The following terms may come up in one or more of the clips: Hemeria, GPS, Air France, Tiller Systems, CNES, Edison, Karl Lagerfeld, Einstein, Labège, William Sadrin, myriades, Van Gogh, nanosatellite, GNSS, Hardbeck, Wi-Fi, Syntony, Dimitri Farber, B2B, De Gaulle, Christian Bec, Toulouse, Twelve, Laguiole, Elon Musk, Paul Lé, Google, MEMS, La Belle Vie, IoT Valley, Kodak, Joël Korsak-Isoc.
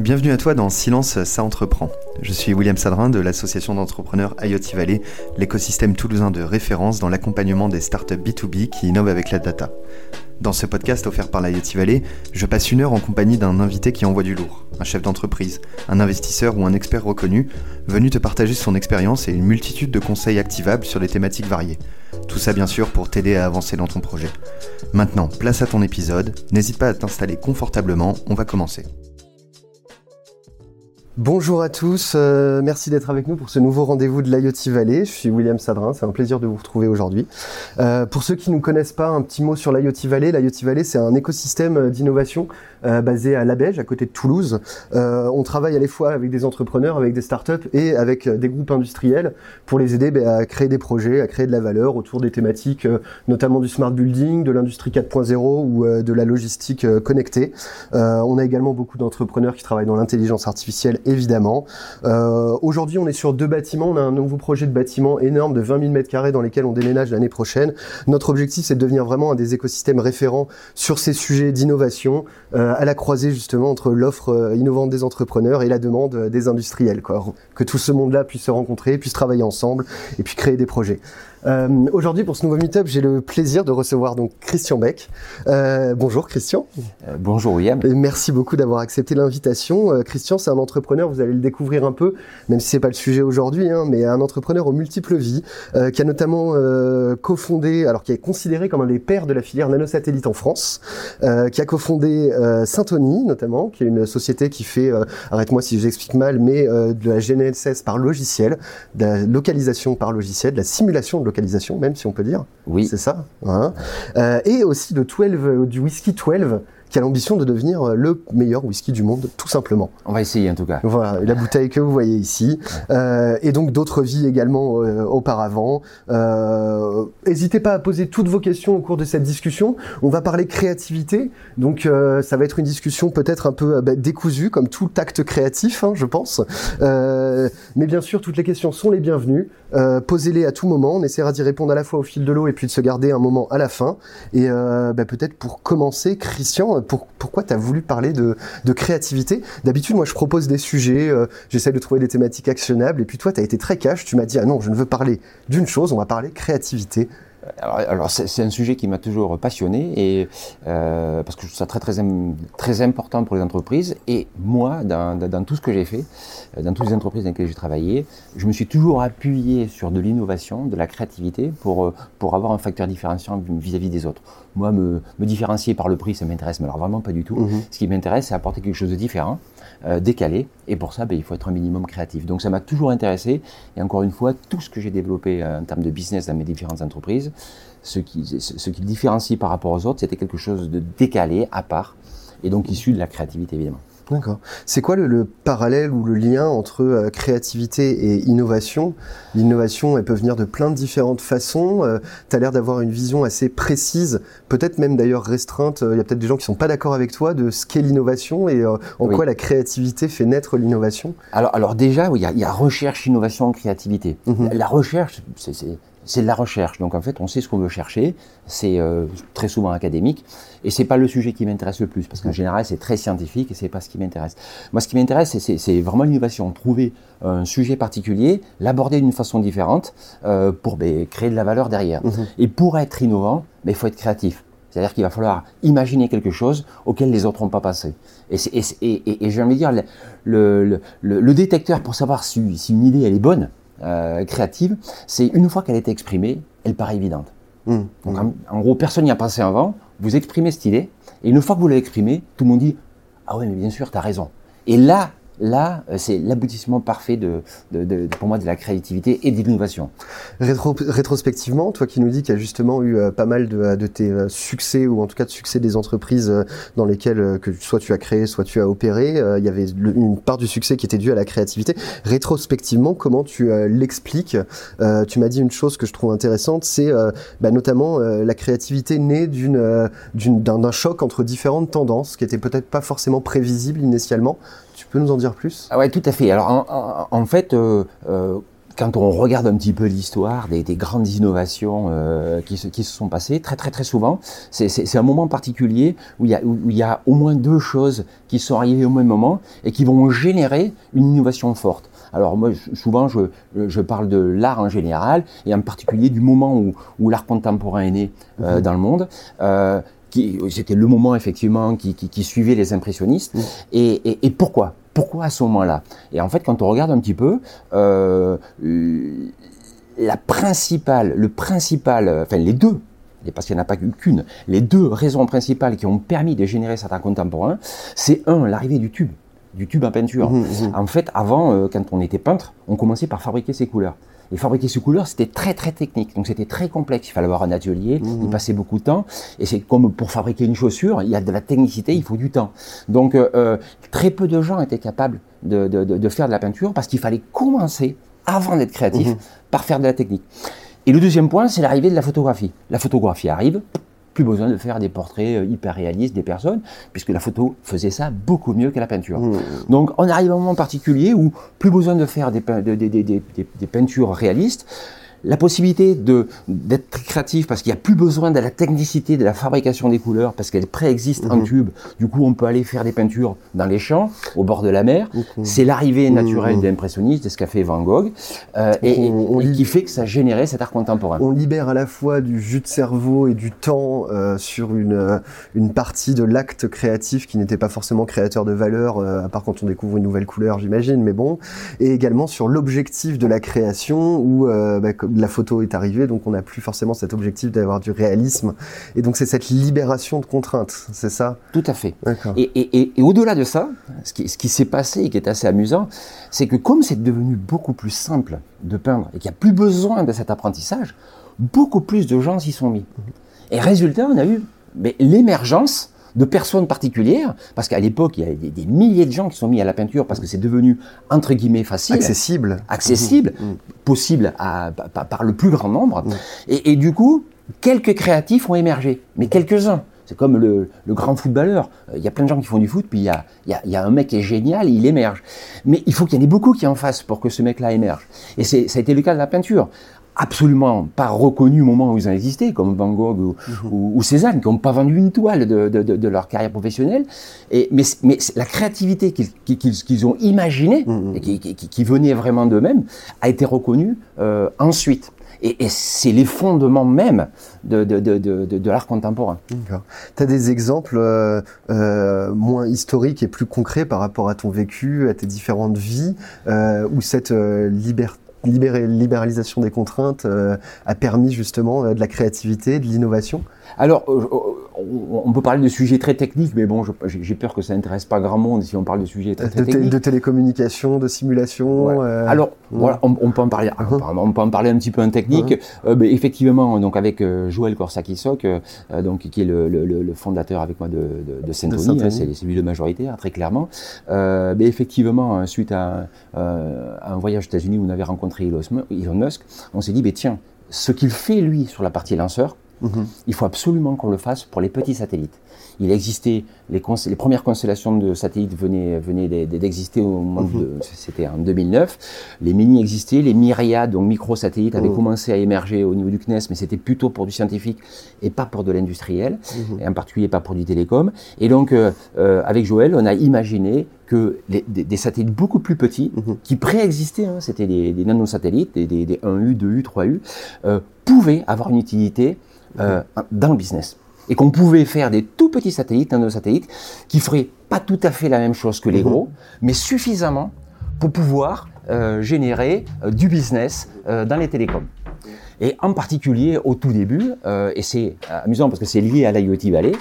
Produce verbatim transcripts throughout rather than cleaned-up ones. Bienvenue à toi dans Silence, ça entreprend. Je suis William Sadrin de l'association d'entrepreneurs IoT Valley, l'écosystème toulousain de référence dans l'accompagnement des startups B deux B qui innovent avec la data. Dans ce podcast offert par l'IoT Valley, je passe une heure en compagnie d'un invité qui envoie du lourd, un chef d'entreprise, un investisseur ou un expert reconnu, venu te partager son expérience et une multitude de conseils activables sur des thématiques variées. Tout ça bien sûr pour t'aider à avancer dans ton projet. Maintenant, place à ton épisode, n'hésite pas à t'installer confortablement, on va commencer. Bonjour à tous, euh, merci d'être avec nous pour ce nouveau rendez-vous de l'IoT Valley. Je suis William Sadrin, c'est un plaisir de vous retrouver aujourd'hui. Euh, pour ceux qui ne nous connaissent pas, un petit mot sur l'IoT Valley. L'IoT Valley, c'est un écosystème d'innovation euh, basé à Labège, à côté de Toulouse. Euh, on travaille à la fois avec des entrepreneurs, avec des startups et avec des groupes industriels pour les aider bah, à créer des projets, à créer de la valeur autour des thématiques, euh, notamment du smart building, de l'industrie quatre point zéro ou euh, de la logistique euh, connectée. Euh, on a également beaucoup d'entrepreneurs qui travaillent dans l'intelligence artificielle évidemment. Euh, aujourd'hui, on est sur deux bâtiments. On a un nouveau projet de bâtiment énorme de vingt mille mètres carrés dans lesquels on déménage l'année prochaine. Notre objectif, c'est de devenir vraiment un des écosystèmes référents sur ces sujets d'innovation, euh, à la croisée justement entre l'offre innovante des entrepreneurs et la demande des industriels, quoi. Que tout ce monde-là puisse se rencontrer, puisse travailler ensemble et puis créer des projets. Euh, aujourd'hui, pour ce nouveau meet-up, j'ai le plaisir de recevoir donc Christian Bec. Euh, bonjour Christian. Euh, bonjour William. Et merci beaucoup d'avoir accepté l'invitation. Euh, Christian, c'est un entrepreneur, vous allez le découvrir un peu, même si c'est pas le sujet aujourd'hui, hein, mais un entrepreneur aux multiples vies, euh, qui a notamment euh, cofondé, alors qui est considéré comme un des pères de la filière nanosatellite en France, euh, qui a cofondé euh, Syntony notamment, qui est une société qui fait, euh, arrête-moi si je vous explique mal, mais euh, de la G N S S par logiciel, de la localisation par logiciel, de la simulation de localisation, même si on peut dire. Oui. C'est ça. Hein. Euh, et aussi de Twelve, du whisky Twelve, qui a l'ambition de devenir le meilleur whisky du monde, tout simplement. On va essayer en tout cas. Voilà, la bouteille que vous voyez ici. Euh, et donc d'autres vies également euh, auparavant. Euh, n'hésitez pas à poser toutes vos questions au cours de cette discussion. On va parler créativité. Donc euh, ça va être une discussion peut-être un peu bah, décousue, comme tout acte créatif, hein, je pense. Euh, mais bien sûr, toutes les questions sont les bienvenues. Euh, posez-les à tout moment. On essaiera d'y répondre à la fois au fil de l'eau et puis de se garder un moment à la fin. Et euh, bah, peut-être pour commencer, Christian, Pour, pourquoi tu as voulu parler de, de créativité? D'habitude, moi, je propose des sujets, euh, j'essaie de trouver des thématiques actionnables, et puis toi, tu as été très cash, tu m'as dit « Ah non, je ne veux parler d'une chose, on va parler créativité ». Alors, alors c'est, c'est un sujet qui m'a toujours passionné, et, euh, parce que je trouve ça très, très, très important pour les entreprises, et moi, dans, dans tout ce que j'ai fait, dans toutes les entreprises dans lesquelles j'ai travaillé, je me suis toujours appuyé sur de l'innovation, de la créativité, pour, pour avoir un facteur différenciant vis-à-vis des autres. Moi, me, me différencier par le prix, ça m'intéresse, mais alors vraiment pas du tout. Mmh. Ce qui m'intéresse, c'est apporter quelque chose de différent, euh, décalé, et pour ça, ben, il faut être un minimum créatif. Donc ça m'a toujours intéressé, et encore une fois, tout ce que j'ai développé euh, en termes de business dans mes différentes entreprises, ce qui, ce, ce qui le différencie par rapport aux autres, c'était quelque chose de décalé, à part, et donc issu de la créativité, évidemment. D'accord. C'est quoi le, le parallèle ou le lien entre euh, créativité et innovation ? L'innovation, elle peut venir de plein de différentes façons. Euh, tu as l'air d'avoir une vision assez précise, peut-être même d'ailleurs restreinte. Il y a peut-être des gens qui ne sont pas d'accord avec toi de ce qu'est l'innovation et euh, en oui. quoi la créativité fait naître l'innovation. Alors, alors déjà, oui, il y, y a recherche, innovation, créativité. Mm-hmm. La, la recherche, c'est... c'est... C'est de la recherche, donc en fait on sait ce qu'on veut chercher, c'est euh, très souvent académique, et c'est pas le sujet qui m'intéresse le plus, parce qu'en général c'est très scientifique et c'est pas ce qui m'intéresse. Moi ce qui m'intéresse c'est, c'est, c'est vraiment l'innovation, trouver un sujet particulier, l'aborder d'une façon différente euh, pour ben, créer de la valeur derrière. Mm-hmm. Et pour être innovant, ben, faut être créatif. C'est-à-dire qu'il va falloir imaginer quelque chose auquel les autres n'ont pas passé. Et, c'est, et, et, et j'ai envie de dire, le, le, le, le détecteur pour savoir si, si une idée elle est bonne, Euh, créative, c'est une fois qu'elle est exprimée, elle paraît évidente. Mmh. Donc, en, en gros, personne n'y a pensé avant, vous exprimez cette idée, et une fois que vous l'avez exprimée, tout le monde dit « Ah ouais, mais bien sûr, t'as raison ». Et là, Là, c'est l'aboutissement parfait de, de, de, pour moi de la créativité et de l'innovation. Rétro, rétrospectivement, toi qui nous dis qu'il y a justement eu euh, pas mal de, de tes euh, succès, ou en tout cas de succès des entreprises euh, dans lesquelles euh, que soit tu as créé, soit tu as opéré, euh, il y avait le, une part du succès qui était due à la créativité. Rétrospectivement, comment tu euh, l'expliques ? euh, Tu m'as dit une chose que je trouve intéressante, c'est euh, bah, notamment euh, la créativité née d'une, euh, d'une, d'un, d'un choc entre différentes tendances qui n'étaient peut-être pas forcément prévisibles initialement. Tu peux nous en dire plus ? Ah ouais, tout à fait. Alors, en, en, en fait, euh, euh, quand on regarde un petit peu l'histoire des, des grandes innovations euh, qui, se, qui se sont passées, très très très souvent, c'est, c'est, c'est un moment particulier où il, y a, où il y a au moins deux choses qui sont arrivées au même moment et qui vont générer une innovation forte. Alors moi, souvent, je, je parle de l'art en général et en particulier du moment où, où l'art contemporain est né euh, mmh. dans le monde. Euh, qui, c'était le moment effectivement qui, qui, qui suivait les impressionnistes. Mmh. Et, et, et pourquoi ? Pourquoi à ce moment-là ? Et en fait, quand on regarde un petit peu, euh, la principale, le principal, enfin les deux, parce qu'il n'y en a pas qu'une, les deux raisons principales qui ont permis de générer cet art contemporain, c'est un, l'arrivée du tube. du tube à peinture. Mmh, mmh. En fait, avant, euh, quand on était peintre, on commençait par fabriquer ses couleurs. Et fabriquer ses couleurs, c'était très très technique, donc c'était très complexe. Il fallait avoir un atelier, mmh. il passait beaucoup de temps. Et c'est comme pour fabriquer une chaussure, il y a de la technicité, il faut du temps. Donc, euh, très peu de gens étaient capables de, de, de, de faire de la peinture parce qu'il fallait commencer, avant d'être créatif, mmh. par faire de la technique. Et le deuxième point, c'est l'arrivée de la photographie. La photographie arrive. Plus besoin de faire des portraits hyper réalistes des personnes, puisque la photo faisait ça beaucoup mieux que la peinture. Mmh. Donc, on arrive à un moment particulier où plus besoin de faire des, pe- des, des, des, des, des peintures réalistes. La possibilité de, d'être créatif, parce qu'il n'y a plus besoin de la technicité de la fabrication des couleurs, parce qu'elles préexistent mmh. en tube. Du coup, on peut aller faire des peintures dans les champs, au bord de la mer. Okay. C'est l'arrivée naturelle mmh. des impressionnistes, de ce qu'a fait Van Gogh, euh, et, on, on et qui fait que ça générait cet art contemporain. On libère à la fois du jus de cerveau et du temps euh, sur une, une partie de l'acte créatif qui n'était pas forcément créateur de valeur, euh, à part quand on découvre une nouvelle couleur, j'imagine, mais bon. Et également sur l'objectif de la création, où euh, bah, la photo est arrivée, donc on n'a plus forcément cet objectif d'avoir du réalisme. Et donc c'est cette libération de contraintes, c'est ça ? Tout à fait. D'accord. Et, et, et, et au-delà de ça, ce qui, ce qui s'est passé et qui est assez amusant, c'est que comme c'est devenu beaucoup plus simple de peindre et qu'il n'y a plus besoin de cet apprentissage, beaucoup plus de gens s'y sont mis. Et résultat, on a eu mais, l'émergence de personnes particulières, parce qu'à l'époque, il y avait des, des milliers de gens qui sont mis à la peinture parce que c'est devenu, entre guillemets, facile. Accessible. Accessible, mmh, mmh. possible à, par, par le plus grand nombre. Mmh. Et, et du coup, quelques créatifs ont émergé, mais quelques-uns. C'est comme le, le grand footballeur. Il y a plein de gens qui font du foot, puis il y a, il y a, il y a un mec qui est génial, il émerge. Mais il faut qu'il y en ait beaucoup qui en fassent pour que ce mec-là émerge. Et c'est, ça a été le cas de la peinture. Absolument pas reconnu au moment où ils ont existé, comme Van Gogh ou, mmh. ou, ou Cézanne, qui n'ont pas vendu une toile de, de, de leur carrière professionnelle. Et, mais, mais la créativité qu'ils, qu'ils, qu'ils ont imaginée, mmh. et qui, qui, qui venait vraiment d'eux-mêmes, a été reconnue euh, ensuite. Et, et c'est les fondements même de, de, de, de, de l'art contemporain. D'accord. Tu as des exemples euh, euh, moins historiques et plus concrets par rapport à ton vécu, à tes différentes vies, euh, où cette euh, liberté, Libér- libéralisation des contraintes euh, a permis justement euh, de la créativité, de l'innovation ? Alors, euh, on peut parler de sujets très techniques, mais bon, je, j'ai peur que ça n'intéresse pas grand monde si on parle de sujets très, très de t- techniques. De télécommunications, de simulation. Voilà. Euh... Alors, ouais. voilà, on, on peut en parler. Uh-huh. On peut en parler un petit peu en technique. Uh-huh. Euh, mais effectivement, donc avec euh, Joël Korsak-Isoc, euh, donc qui est le, le, le fondateur avec moi de, de, de Syntony, hein, c'est, c'est lui le majoritaire, très clairement. Euh, mais effectivement, suite à, euh, à un voyage aux États-Unis où on avait rencontré Elon Musk, on s'est dit, bah, tiens, ce qu'il fait lui sur la partie lanceur. Mmh. Il faut absolument qu'on le fasse pour les petits satellites. Il existait, les, cons- les premières constellations de satellites venaient, venaient d'exister au moment mmh. de, c'était en deux mille neuf. Les mini existaient, les myriades, donc micro-satellites, avaient mmh. commencé à émerger au niveau du C N E S, mais c'était plutôt pour du scientifique et pas pour de l'industriel, mmh. et en particulier pas pour du télécom. Et donc, euh, euh, avec Joël, on a imaginé que les, des, des satellites beaucoup plus petits, mmh. qui préexistaient, hein, c'était des, des nanosatellites, des, des, des un U, deux U, trois U, euh, pouvaient avoir une utilité Euh, dans le business. Et qu'on pouvait faire des tout petits satellites, nanosatellites, qui feraient pas tout à fait la même chose que les gros, mais suffisamment pour pouvoir euh, générer euh, du business euh, dans les télécoms. Et en particulier au tout début, euh, et c'est amusant parce que c'est lié à l'IoT Valley,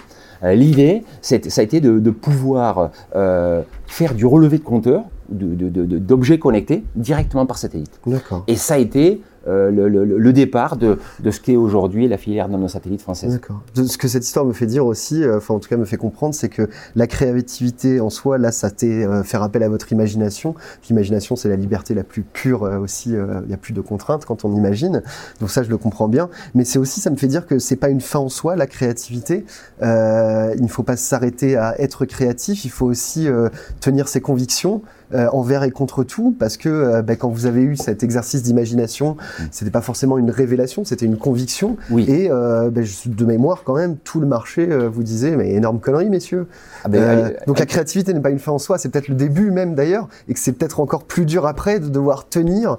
euh, l'idée, c'est, ça a été de, de pouvoir euh, faire du relevé de compteurs, de, de, de, de, d'objets connectés directement par satellite. D'accord. Et ça a été euh, le, le, le départ de, de ce qu'est aujourd'hui la filière nanosatellite française. D'accord. Ce que cette histoire me fait dire aussi, euh, enfin en tout cas me fait comprendre, c'est que la créativité en soi, là, ça t'est euh, faire appel à votre imagination. L'imagination, c'est la liberté la plus pure euh, aussi. Il euh, n'y a plus de contraintes quand on imagine. Donc ça, je le comprends bien. Mais c'est aussi, ça me fait dire que c'est pas une fin en soi, la créativité. Euh, il ne faut pas s'arrêter à être créatif. Il faut aussi euh, tenir ses convictions. Euh, envers et contre tout, parce que euh, bah, quand vous avez eu cet exercice d'imagination, c'était pas forcément une révélation, c'était une conviction. Oui. Et euh, bah, je, de mémoire quand même, tout le marché euh, vous disait mais énorme connerie messieurs. Ah ben, euh, allez, donc allez. La créativité n'est pas une fin en soi, c'est peut-être le début même d'ailleurs, et que c'est peut-être encore plus dur après de devoir tenir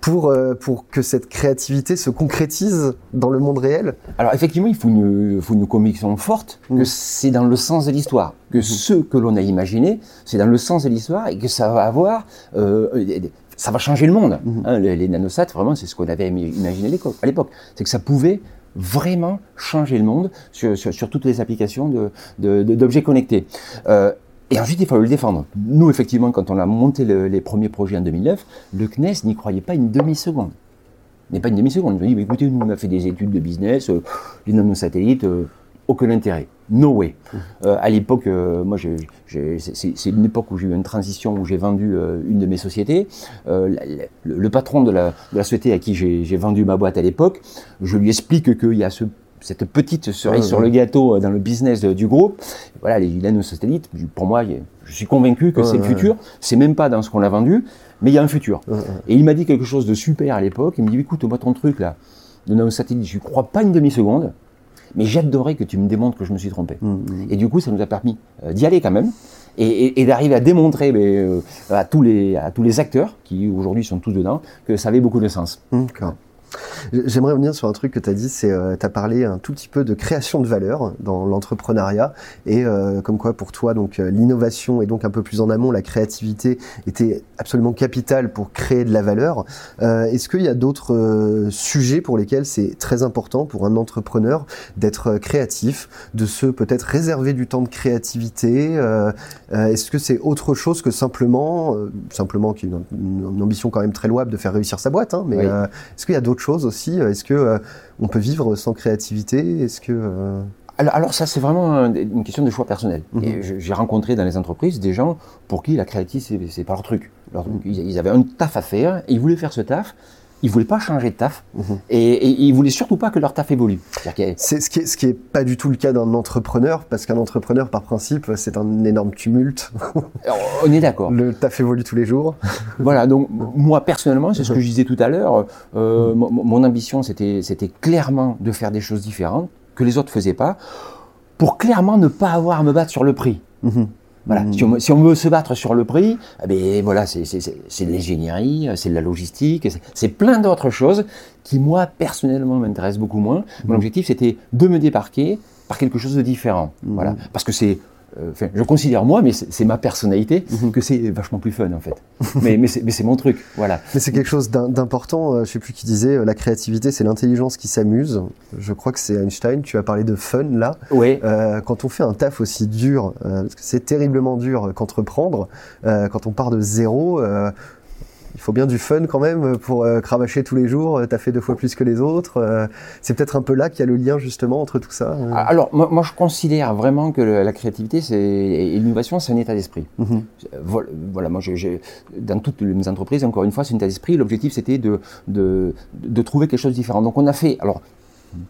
pour euh, pour que cette créativité se concrétise dans le monde réel. Alors effectivement, il faut une, faut une conviction forte que mmh. c'est dans le sens de l'histoire, que mmh. ce que l'on a imaginé, c'est dans le sens de l'histoire et que ça va avoir euh, ça va changer le monde. Mmh. Hein, les, les nanosats, vraiment, c'est ce qu'on avait imaginé à l'époque, c'est que ça pouvait vraiment changer le monde sur sur, sur toutes les applications de, de, de d'objets connectés. Euh, Et ensuite, il fallait le défendre. Nous, effectivement, quand on a monté le, les premiers projets en deux mille neuf, le C N E S n'y croyait pas une demi-seconde. Mais pas une demi-seconde. Ils ont dit, écoutez, nous, on a fait des études de business, euh, les nanosatellites, euh, aucun intérêt. No way. Euh, à l'époque, euh, moi, j'ai, j'ai, c'est, c'est une époque où j'ai eu une transition, où j'ai vendu euh, une de mes sociétés. Euh, la, la, le patron de la, de la société à qui j'ai, j'ai vendu ma boîte à l'époque, je lui explique qu'il y a ce cette petite cerise ah, sur oui. le gâteau dans le business de, du groupe. Voilà, les nanosatellites, pour moi, je suis convaincu que ah, c'est ah, le futur. Ah, c'est même pas dans ce qu'on a vendu, mais il y a un futur. Ah, et il m'a dit quelque chose de super à l'époque. Il me dit, écoute, moi, ton truc, là, de nanosatellites, je n'y crois pas une demi-seconde, mais j'adorerais que tu me démontres que je me suis trompé. Mmh, mmh. Et du coup, ça nous a permis d'y aller quand même. Et, et, et d'arriver à démontrer mais, euh, à, tous les, à tous les acteurs, qui aujourd'hui sont tous dedans, que ça avait beaucoup de sens. D'accord. Mmh, J'aimerais revenir sur un truc que tu as dit, c'est euh, tu as parlé un tout petit peu de création de valeur dans l'entrepreneuriat et euh, comme quoi pour toi donc euh, l'innovation et donc un peu plus en amont la créativité était absolument capitale pour créer de la valeur. Euh, est-ce qu'il y a d'autres euh, sujets pour lesquels c'est très important pour un entrepreneur d'être euh, créatif, de se peut-être réserver du temps de créativité euh, euh, Est-ce que c'est autre chose que simplement, euh, simplement qu'il y a une, une, une ambition quand même très louable de faire réussir sa boîte, hein, mais oui. euh, est-ce qu'il y a d'autres chose aussi, est-ce que euh, on peut vivre sans créativité? Est-ce que euh... alors, alors ça c'est vraiment un, une question de choix personnel. Mmh. Et je, j'ai rencontré dans les entreprises des gens pour qui la créativité c'est, c'est pas leur truc. Leur, mmh. ils, ils avaient un taf à faire, et ils voulaient faire ce taf. Ils voulaient pas changer de taf, mmh. et, et ils voulaient surtout pas que leur taf évolue. A... C'est ce qui est, ce qui est pas du tout le cas d'un entrepreneur, parce qu'un entrepreneur, par principe, c'est un énorme tumulte. Alors, on est d'accord. Le taf évolue tous les jours. Voilà. Donc moi personnellement, c'est ce que je disais tout à l'heure. Euh, mmh. mon, mon ambition, c'était, c'était clairement de faire des choses différentes que les autres faisaient pas, pour clairement ne pas avoir à me battre sur le prix. Mmh. Voilà. Mmh. Si, on, si on veut se battre sur le prix, eh bien, voilà, c'est, c'est, c'est, c'est de l'ingénierie, c'est de la logistique, c'est, c'est plein d'autres choses qui, moi, personnellement, m'intéressent beaucoup moins. Mon mmh. objectif, c'était de me démarquer par quelque chose de différent. Mmh. Voilà. Parce que c'est, euh, je considère moi, mais c'est, c'est ma personnalité, mmh. que c'est vachement plus fun, en fait. mais, mais, c'est, mais c'est mon truc, voilà. Mais c'est quelque chose d'important, euh, je ne sais plus qui disait, euh, la créativité, c'est l'intelligence qui s'amuse. Je crois que c'est Einstein, tu as parlé de fun, là. Oui. Euh, quand on fait un taf aussi dur, euh, parce que c'est terriblement dur euh, qu'entreprendre, euh, quand on part de zéro, euh, il faut bien du fun quand même pour euh, cravacher tous les jours, t'as fait deux fois plus que les autres. Euh, c'est peut-être un peu là qu'il y a le lien justement entre tout ça. Euh. Alors moi, moi je considère vraiment que le, la créativité c'est, et l'innovation c'est un état d'esprit. Mm-hmm. Voilà, moi je, je, dans toutes mes entreprises, encore une fois, c'est un état d'esprit. L'objectif c'était de, de, de trouver quelque chose de différent. Donc on a fait, alors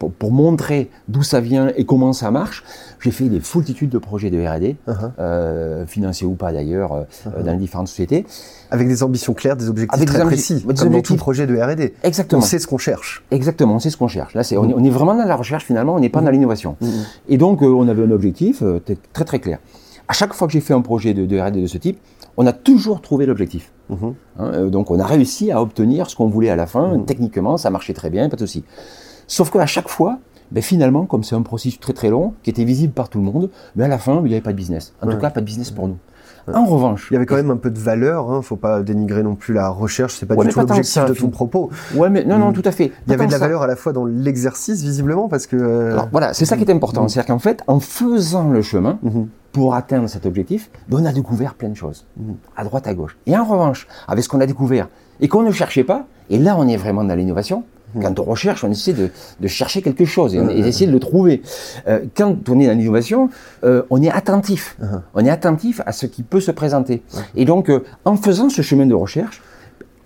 pour, pour montrer d'où ça vient et comment ça marche, j'ai fait des foultitudes de projets de R et D, uh-huh. euh, financés ou pas d'ailleurs, euh, uh-huh. dans les différentes sociétés. Avec des ambitions claires, des objectifs Avec très des ambi- précis, des comme dans tout projet de R et D. Exactement. On sait ce qu'on cherche. Exactement, on sait ce qu'on cherche. Là, c'est, mmh. on, est, on est vraiment dans la recherche finalement, on n'est pas mmh. dans l'innovation. Mmh. Et donc, euh, on avait un objectif euh, très très clair. À chaque fois que j'ai fait un projet de, de R et D de ce type, on a toujours trouvé l'objectif. Mmh. Hein, euh, donc, on a réussi à obtenir ce qu'on voulait à la fin. Mmh. Techniquement, ça marchait très bien, pas de souci. Sauf qu'à chaque fois, ben finalement, comme c'est un processus très très long, qui était visible par tout le monde, mais ben à la fin, il n'y avait pas de business. En ouais. tout cas, pas de business pour nous. Ouais. En revanche... Il y avait quand même un peu de valeur, hein, faut pas dénigrer non plus la recherche, c'est pas ouais, du tout l'objectif de ton propos. Ouais, mais non, non, tout à fait. Il y avait de la valeur à la fois dans l'exercice, visiblement, parce que... Euh... Alors, voilà, c'est ça qui est important, mmh. c'est-à-dire qu'en fait, en faisant le chemin, mmh. pour atteindre cet objectif, ben on a découvert plein de choses, mmh. à droite, à gauche. Et en revanche, avec ce qu'on a découvert, et qu'on ne cherchait pas, et là, on est vraiment dans l'innovation. Quand on recherche, on essaie de, de chercher quelque chose et, on, et d'essayer de le trouver. Euh, quand on est dans l'innovation, euh, on est attentif. Uh-huh. On est attentif à ce qui peut se présenter. Uh-huh. Et donc, euh, en faisant ce chemin de recherche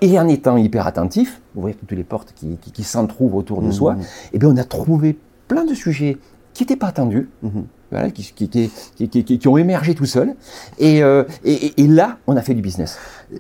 et en étant hyper attentif, vous voyez toutes les portes qui, qui, qui s'entrouvent autour de uh-huh. soi, eh bien, on a trouvé plein de sujets qui n'étaient pas attendus, uh-huh. voilà, qui, qui, qui, qui, qui, qui ont émergé tout seuls. Et, euh, et, et là, on a fait du business.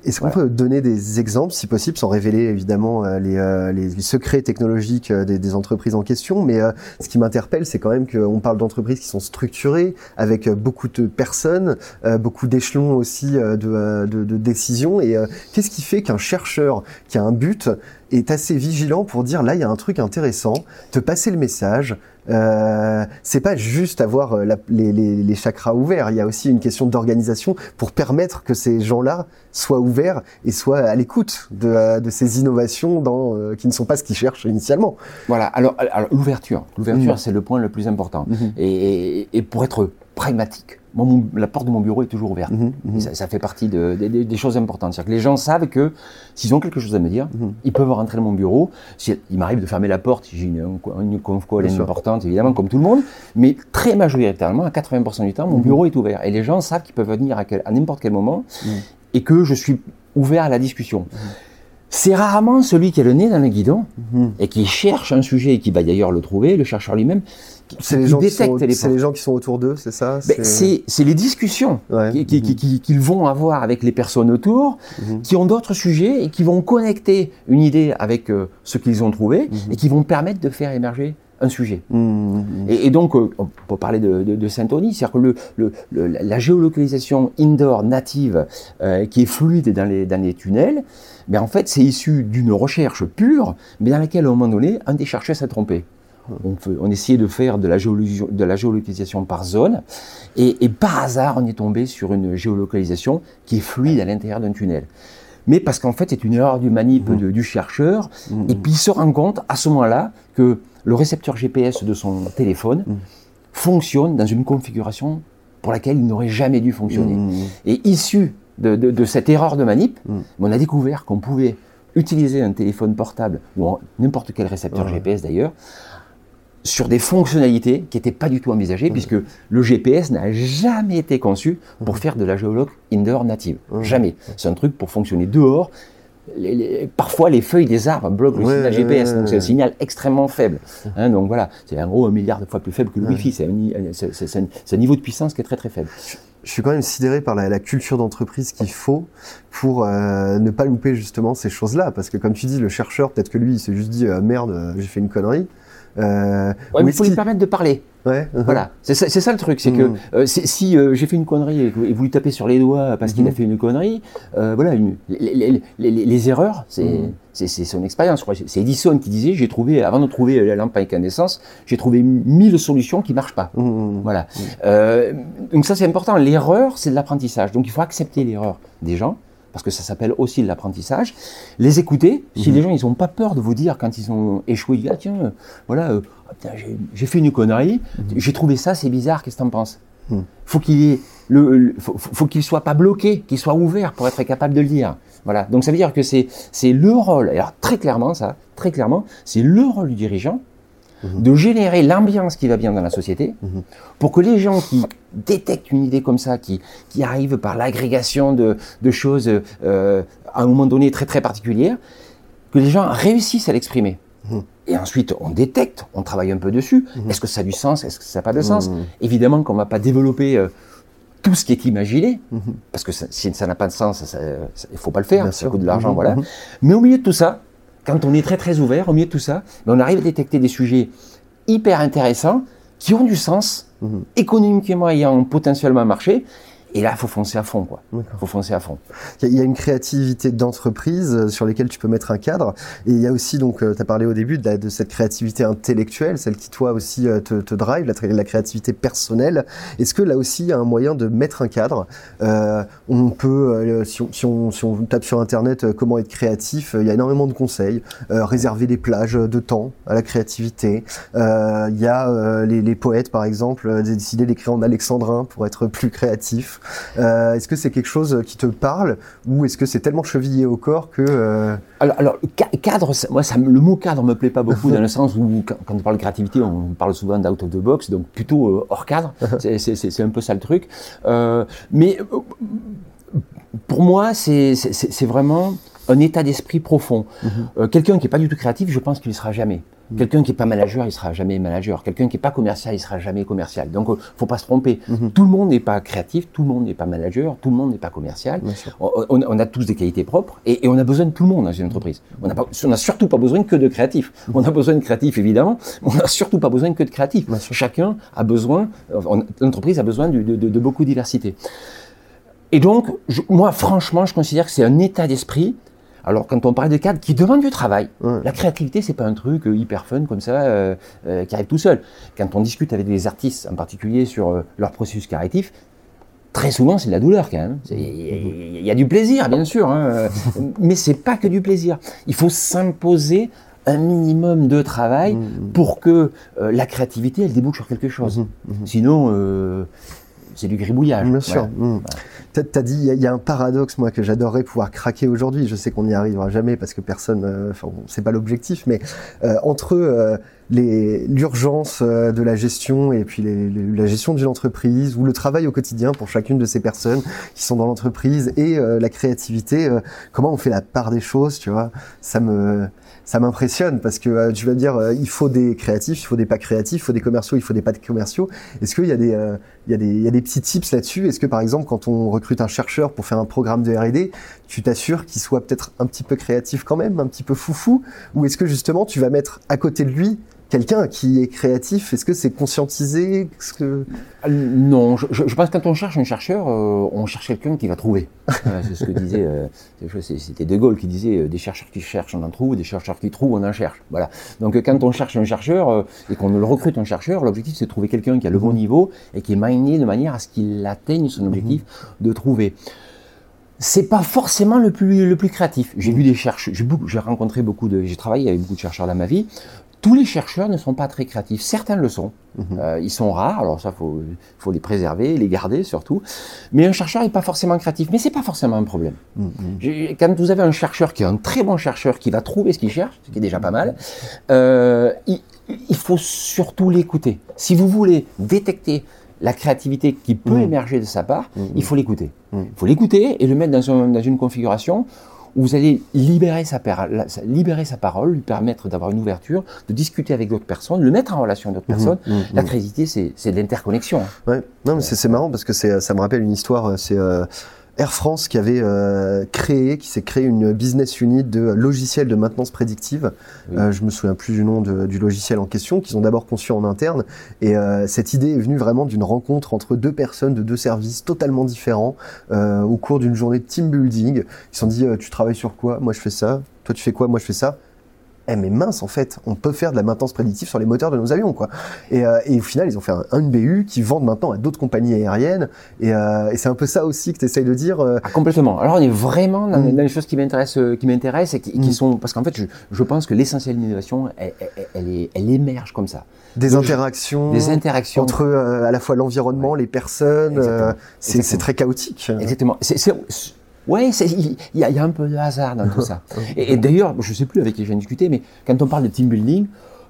Est-ce qu'on voilà. peut donner des exemples, si possible, sans révéler évidemment les, les, les secrets technologiques des, des entreprises en question, mais euh, ce qui m'interpelle, c'est quand même qu'on parle d'entreprises qui sont structurées, avec beaucoup de personnes, euh, beaucoup d'échelons aussi de, de, de décisions, et euh, qu'est-ce qui fait qu'un chercheur qui a un but est assez vigilant pour dire, là, il y a un truc intéressant, te passer le message, euh, c'est pas juste avoir la, les, les, les chakras ouverts, il y a aussi une question d'organisation pour permettre que ces gens-là soient ouvert et soit à l'écoute de, de ces innovations dans, euh, qui ne sont pas ce qu'ils cherchent initialement. Voilà, alors, alors l'ouverture, l'ouverture mmh. c'est le point le plus important. Mmh. Et, et, et pour être pragmatique, moi, mon, la porte de mon bureau est toujours ouverte. Mmh. Mmh. Ça, ça fait partie de, de, de, des choses importantes. C'est-à-dire que les gens savent que s'ils ont quelque chose à me dire, mmh. ils peuvent rentrer dans mon bureau. Si, il m'arrive de fermer la porte, j'ai une, une conf call importante, évidemment, comme tout le monde, mais très majoritairement, à quatre-vingts pour cent du temps, mon mmh. bureau est ouvert. Et les gens savent qu'ils peuvent venir à, quel, à n'importe quel moment. Mmh. Et que je suis ouvert à la discussion. Mmh. C'est rarement celui qui a le nez dans le guidon mmh. et qui cherche un sujet et qui va d'ailleurs le trouver, le chercheur lui-même, qui, c'est qui, les qui gens détecte qui sont, les C'est portes. Les gens qui sont autour d'eux, c'est ça ben, c'est... C'est, c'est les discussions ouais. qui, qui, mmh. qui, qui, qu'ils vont avoir avec les personnes autour, mmh. qui ont d'autres sujets et qui vont connecter une idée avec euh, ce qu'ils ont trouvé mmh. et qui vont permettre de faire émerger un sujet. Mmh. Et, et donc, euh, on peut parler de, de, de Syntony, c'est-à-dire que le, le, le, la géolocalisation indoor native euh, qui est fluide dans les, dans les tunnels, mais en fait, c'est issu d'une recherche pure, mais dans laquelle, à un moment donné, un des chercheurs s'est trompé. On, peut, on essayait de faire de la, géolo- de la géolocalisation par zone, et, et par hasard, on est tombé sur une géolocalisation qui est fluide à l'intérieur d'un tunnel. Mais parce qu'en fait, c'est une erreur du manip mmh. de, du chercheur, mmh. et puis il se rend compte, à ce moment-là, que le récepteur G P S de son téléphone mmh. fonctionne dans une configuration pour laquelle il n'aurait jamais dû fonctionner. Mmh. Et issu de, de, de cette erreur de manip, mmh. on a découvert qu'on pouvait utiliser un téléphone portable, ou n'importe quel récepteur ouais. G P S d'ailleurs, sur des fonctionnalités qui n'étaient pas du tout envisagées, mmh. puisque le G P S n'a jamais été conçu pour faire de la géoloc indoor native. Mmh. Jamais. C'est un truc pour fonctionner dehors. Les, les, parfois, les feuilles des arbres bloquent le ouais, signal G P S, ouais, donc c'est un signal extrêmement faible. Hein, donc voilà, c'est en gros un milliard de fois plus faible que le ouais. Wi-Fi. C'est un, c'est, c'est, un, c'est un niveau de puissance qui est très très faible. Je suis quand même sidéré par la, la culture d'entreprise qu'il faut pour euh, ne pas louper justement ces choses-là, parce que comme tu dis, le chercheur, peut-être que lui, il s'est juste dit euh, merde, j'ai fait une connerie. Euh, ouais, mais il faut lui permettre de parler. Ouais, uh-huh. Voilà, c'est ça, c'est ça le truc, c'est mmh. que euh, c'est, si euh, j'ai fait une connerie et que vous, et vous lui tapez sur les doigts parce mmh. qu'il a fait une connerie, euh, voilà, une, les, les, les, les erreurs, c'est, mmh. c'est, c'est son expérience. C'est Edison qui disait, j'ai trouvé, avant de trouver la lampe à incandescence, j'ai trouvé mille solutions qui marchent pas. Mmh. Voilà. Mmh. Euh, donc ça c'est important. L'erreur, c'est de l'apprentissage. Donc il faut accepter l'erreur des gens. Parce que ça s'appelle aussi l'apprentissage. Les écouter. Si mmh. les gens, ils n'ont pas peur de vous dire quand ils ont échoué, ah tiens, voilà, euh, oh, putain, j'ai, j'ai fait une connerie, mmh. j'ai trouvé ça, c'est bizarre, qu'est-ce que t'en penses ? Mmh. Faut qu'il ait le, le faut, faut qu'il soit pas bloqué, qu'il soit ouvert pour être capable de le dire. Voilà. Donc ça veut dire que c'est c'est le rôle. Alors très clairement ça, très clairement, c'est le rôle du dirigeant mmh. de générer l'ambiance qui va bien dans la société mmh. pour que les gens qui détecte une idée comme ça qui, qui arrive par l'agrégation de, de choses euh, à un moment donné très très particulière, que les gens réussissent à l'exprimer. Mmh. Et ensuite, on détecte, on travaille un peu dessus. Mmh. Est-ce que ça a du sens ? Est-ce que ça n'a pas de sens ? Mmh. Évidemment qu'on ne va pas développer euh, tout ce qui est imaginé, mmh. parce que ça, si ça n'a pas de sens, il ne faut pas le faire, bien ça sûr. Coûte de l'argent, mmh. voilà. Mmh. Mais au milieu de tout ça, quand on est très très ouvert, au milieu de tout ça, on arrive à détecter des sujets hyper intéressants qui ont du sens, économiquement ayant potentiellement marché, Et là, il faut foncer à fond, quoi. Il faut foncer à fond. Il y a une créativité d'entreprise sur laquelle tu peux mettre un cadre. Et il y a aussi, donc, tu as parlé au début de, la, de cette créativité intellectuelle, celle qui, toi aussi, te, te drive, la, la créativité personnelle. Est-ce que là aussi, il y a un moyen de mettre un cadre ? euh, On peut, euh, si, on, si, on, si on tape sur Internet euh, comment être créatif, il y a énormément de conseils. Euh, réserver des plages de temps à la créativité. Euh, il y a euh, les, les poètes, par exemple, décidé d'écrire en alexandrin pour être plus créatif. Euh, est-ce que c'est quelque chose qui te parle ou est-ce que c'est tellement chevillé au corps que... Euh... Alors, alors cadre, ça, moi, ça, le mot cadre me plaît pas beaucoup dans le sens où quand, quand on parle de créativité, on parle souvent d'out of the box, donc plutôt euh, hors cadre, c'est, c'est, c'est, c'est un peu ça le truc. Euh, mais euh, pour moi, c'est, c'est, c'est vraiment un état d'esprit profond. Mm-hmm. Euh, quelqu'un qui n'est pas du tout créatif, je pense qu'il ne sera jamais. Quelqu'un qui n'est pas manager, il ne sera jamais manager. Quelqu'un qui n'est pas commercial, il ne sera jamais commercial. Donc, il ne faut pas se tromper. Mm-hmm. Tout le monde n'est pas créatif, tout le monde n'est pas manager, tout le monde n'est pas commercial. On, on a tous des qualités propres et, et on a besoin de tout le monde dans une entreprise. On n'a pas, on n'a surtout pas besoin que de créatifs. On a besoin de créatifs, évidemment, mais on n'a surtout pas besoin que de créatifs. Chacun a besoin, on, l'entreprise a besoin de, de, de, de beaucoup de diversité. Et donc, je, moi, franchement, je considère que c'est un état d'esprit. Alors, quand on parle de cadre qui demande du travail, ouais. La créativité, c'est pas un truc hyper fun comme ça, euh, euh, qui arrive tout seul. Quand on discute avec des artistes, en particulier sur euh, leur processus créatif, très souvent, c'est de la douleur quand même. Il y, y, y a du plaisir, bien sûr, hein, mais c'est pas que du plaisir. Il faut s'imposer un minimum de travail mmh. pour que euh, la créativité, elle débouche sur quelque chose. Mmh. Mmh. Sinon... Euh, c'est du gribouillage. Bien sûr. Ouais. Mmh. Ouais. Tu as dit, il y, y a un paradoxe, moi, que j'adorerais pouvoir craquer aujourd'hui. Je sais qu'on n'y arrivera jamais parce que personne, euh, enfin, c'est pas l'objectif, mais euh, entre euh, les, l'urgence euh, de la gestion et puis les, les, la gestion d'une entreprise ou le travail au quotidien pour chacune de ces personnes qui sont dans l'entreprise et euh, la créativité, euh, comment on fait la part des choses, tu vois, ça me... Ça m'impressionne parce que euh, tu vas me dire euh, il faut des créatifs, il faut des pas créatifs, il faut des commerciaux, il faut des pas de commerciaux. Est-ce qu'il y a des, euh, il y a des, il y a des petits tips là-dessus ? Est-ce que par exemple quand on recrute un chercheur pour faire un programme de R et D, tu t'assures qu'il soit peut-être un petit peu créatif quand même, un petit peu foufou ? Ou est-ce que justement tu vas mettre à côté de lui quelqu'un qui est créatif ? Est-ce que c'est conscientisé ? Est-ce que... Non, je, je pense que quand on cherche un chercheur, euh, on cherche quelqu'un qui va trouver. Euh, c'est ce que disait, euh, c'était De Gaulle qui disait euh, des chercheurs qui cherchent, on en trouve, des chercheurs qui trouvent, on en cherche. Voilà. Donc quand on cherche un chercheur euh, et qu'on le recrute un chercheur, l'objectif c'est de trouver quelqu'un qui a le bon niveau et qui est miné de manière à ce qu'il atteigne son objectif mm-hmm. de trouver. C'est pas forcément le plus, le plus créatif. J'ai vu des chercheurs, j'ai, j'ai rencontré beaucoup de, j'ai travaillé avec beaucoup de chercheurs dans ma vie. Tous les chercheurs ne sont pas très créatifs. Certains le sont. Mmh. Euh, ils sont rares. Alors ça, faut, faut les préserver, les garder surtout. Mais un chercheur n'est pas forcément créatif. Mais c'est pas forcément un problème. Mmh. J'ai, quand vous avez un chercheur qui est un très bon chercheur, qui va trouver ce qu'il cherche, ce qui est déjà pas mal, euh, il, il faut surtout l'écouter. Si vous voulez détecter la créativité qui peut mmh. émerger de sa part, mmh. il faut l'écouter. Mmh. Il faut l'écouter et le mettre dans, un, dans une configuration où vous allez libérer sa, par- la, libérer sa parole, lui permettre d'avoir une ouverture, de discuter avec d'autres personnes, le mettre en relation avec d'autres mmh, personnes. Mmh, la créativité, c'est, c'est de l'interconnexion. Ouais. Non, mais c'est, c'est marrant parce que c'est, ça me rappelle une histoire. C'est euh, Air France qui avait euh, créé, qui s'est créé une business unit de logiciels de maintenance prédictive. Oui. Euh, je me souviens plus du nom de, du logiciel en question, qu'ils ont d'abord conçu en interne. Et euh, cette idée est venue vraiment d'une rencontre entre deux personnes de deux services totalement différents euh, au cours d'une journée de team building. Ils se sont dit euh, tu travailles sur quoi ? Moi je fais ça. Toi tu fais quoi ? Moi je fais ça. Eh mais mince en fait, on peut faire de la maintenance prédictive sur les moteurs de nos avions quoi. Et, euh, et au final ils ont fait un, une B U qui vendent maintenant à d'autres compagnies aériennes et, euh, et c'est un peu ça aussi que tu essayes de dire. Euh... Ah, complètement. Alors on est vraiment dans, mmh. dans les choses qui m'intéressent, qui m'intéressent et qui, mmh. qui sont parce qu'en fait je, je pense que l'essentiel de l'innovation elle, elle, elle, est, elle émerge comme ça. Des Donc, interactions. Des interactions entre euh, à la fois l'environnement, ouais. les personnes. Euh, c'est, c'est très chaotique. Exactement. C'est, c'est, c'est... Ouais, il y, y a un peu de hasard dans tout ça. Et, et d'ailleurs, je ne sais plus avec qui je viens de discuter, mais quand on parle de team building,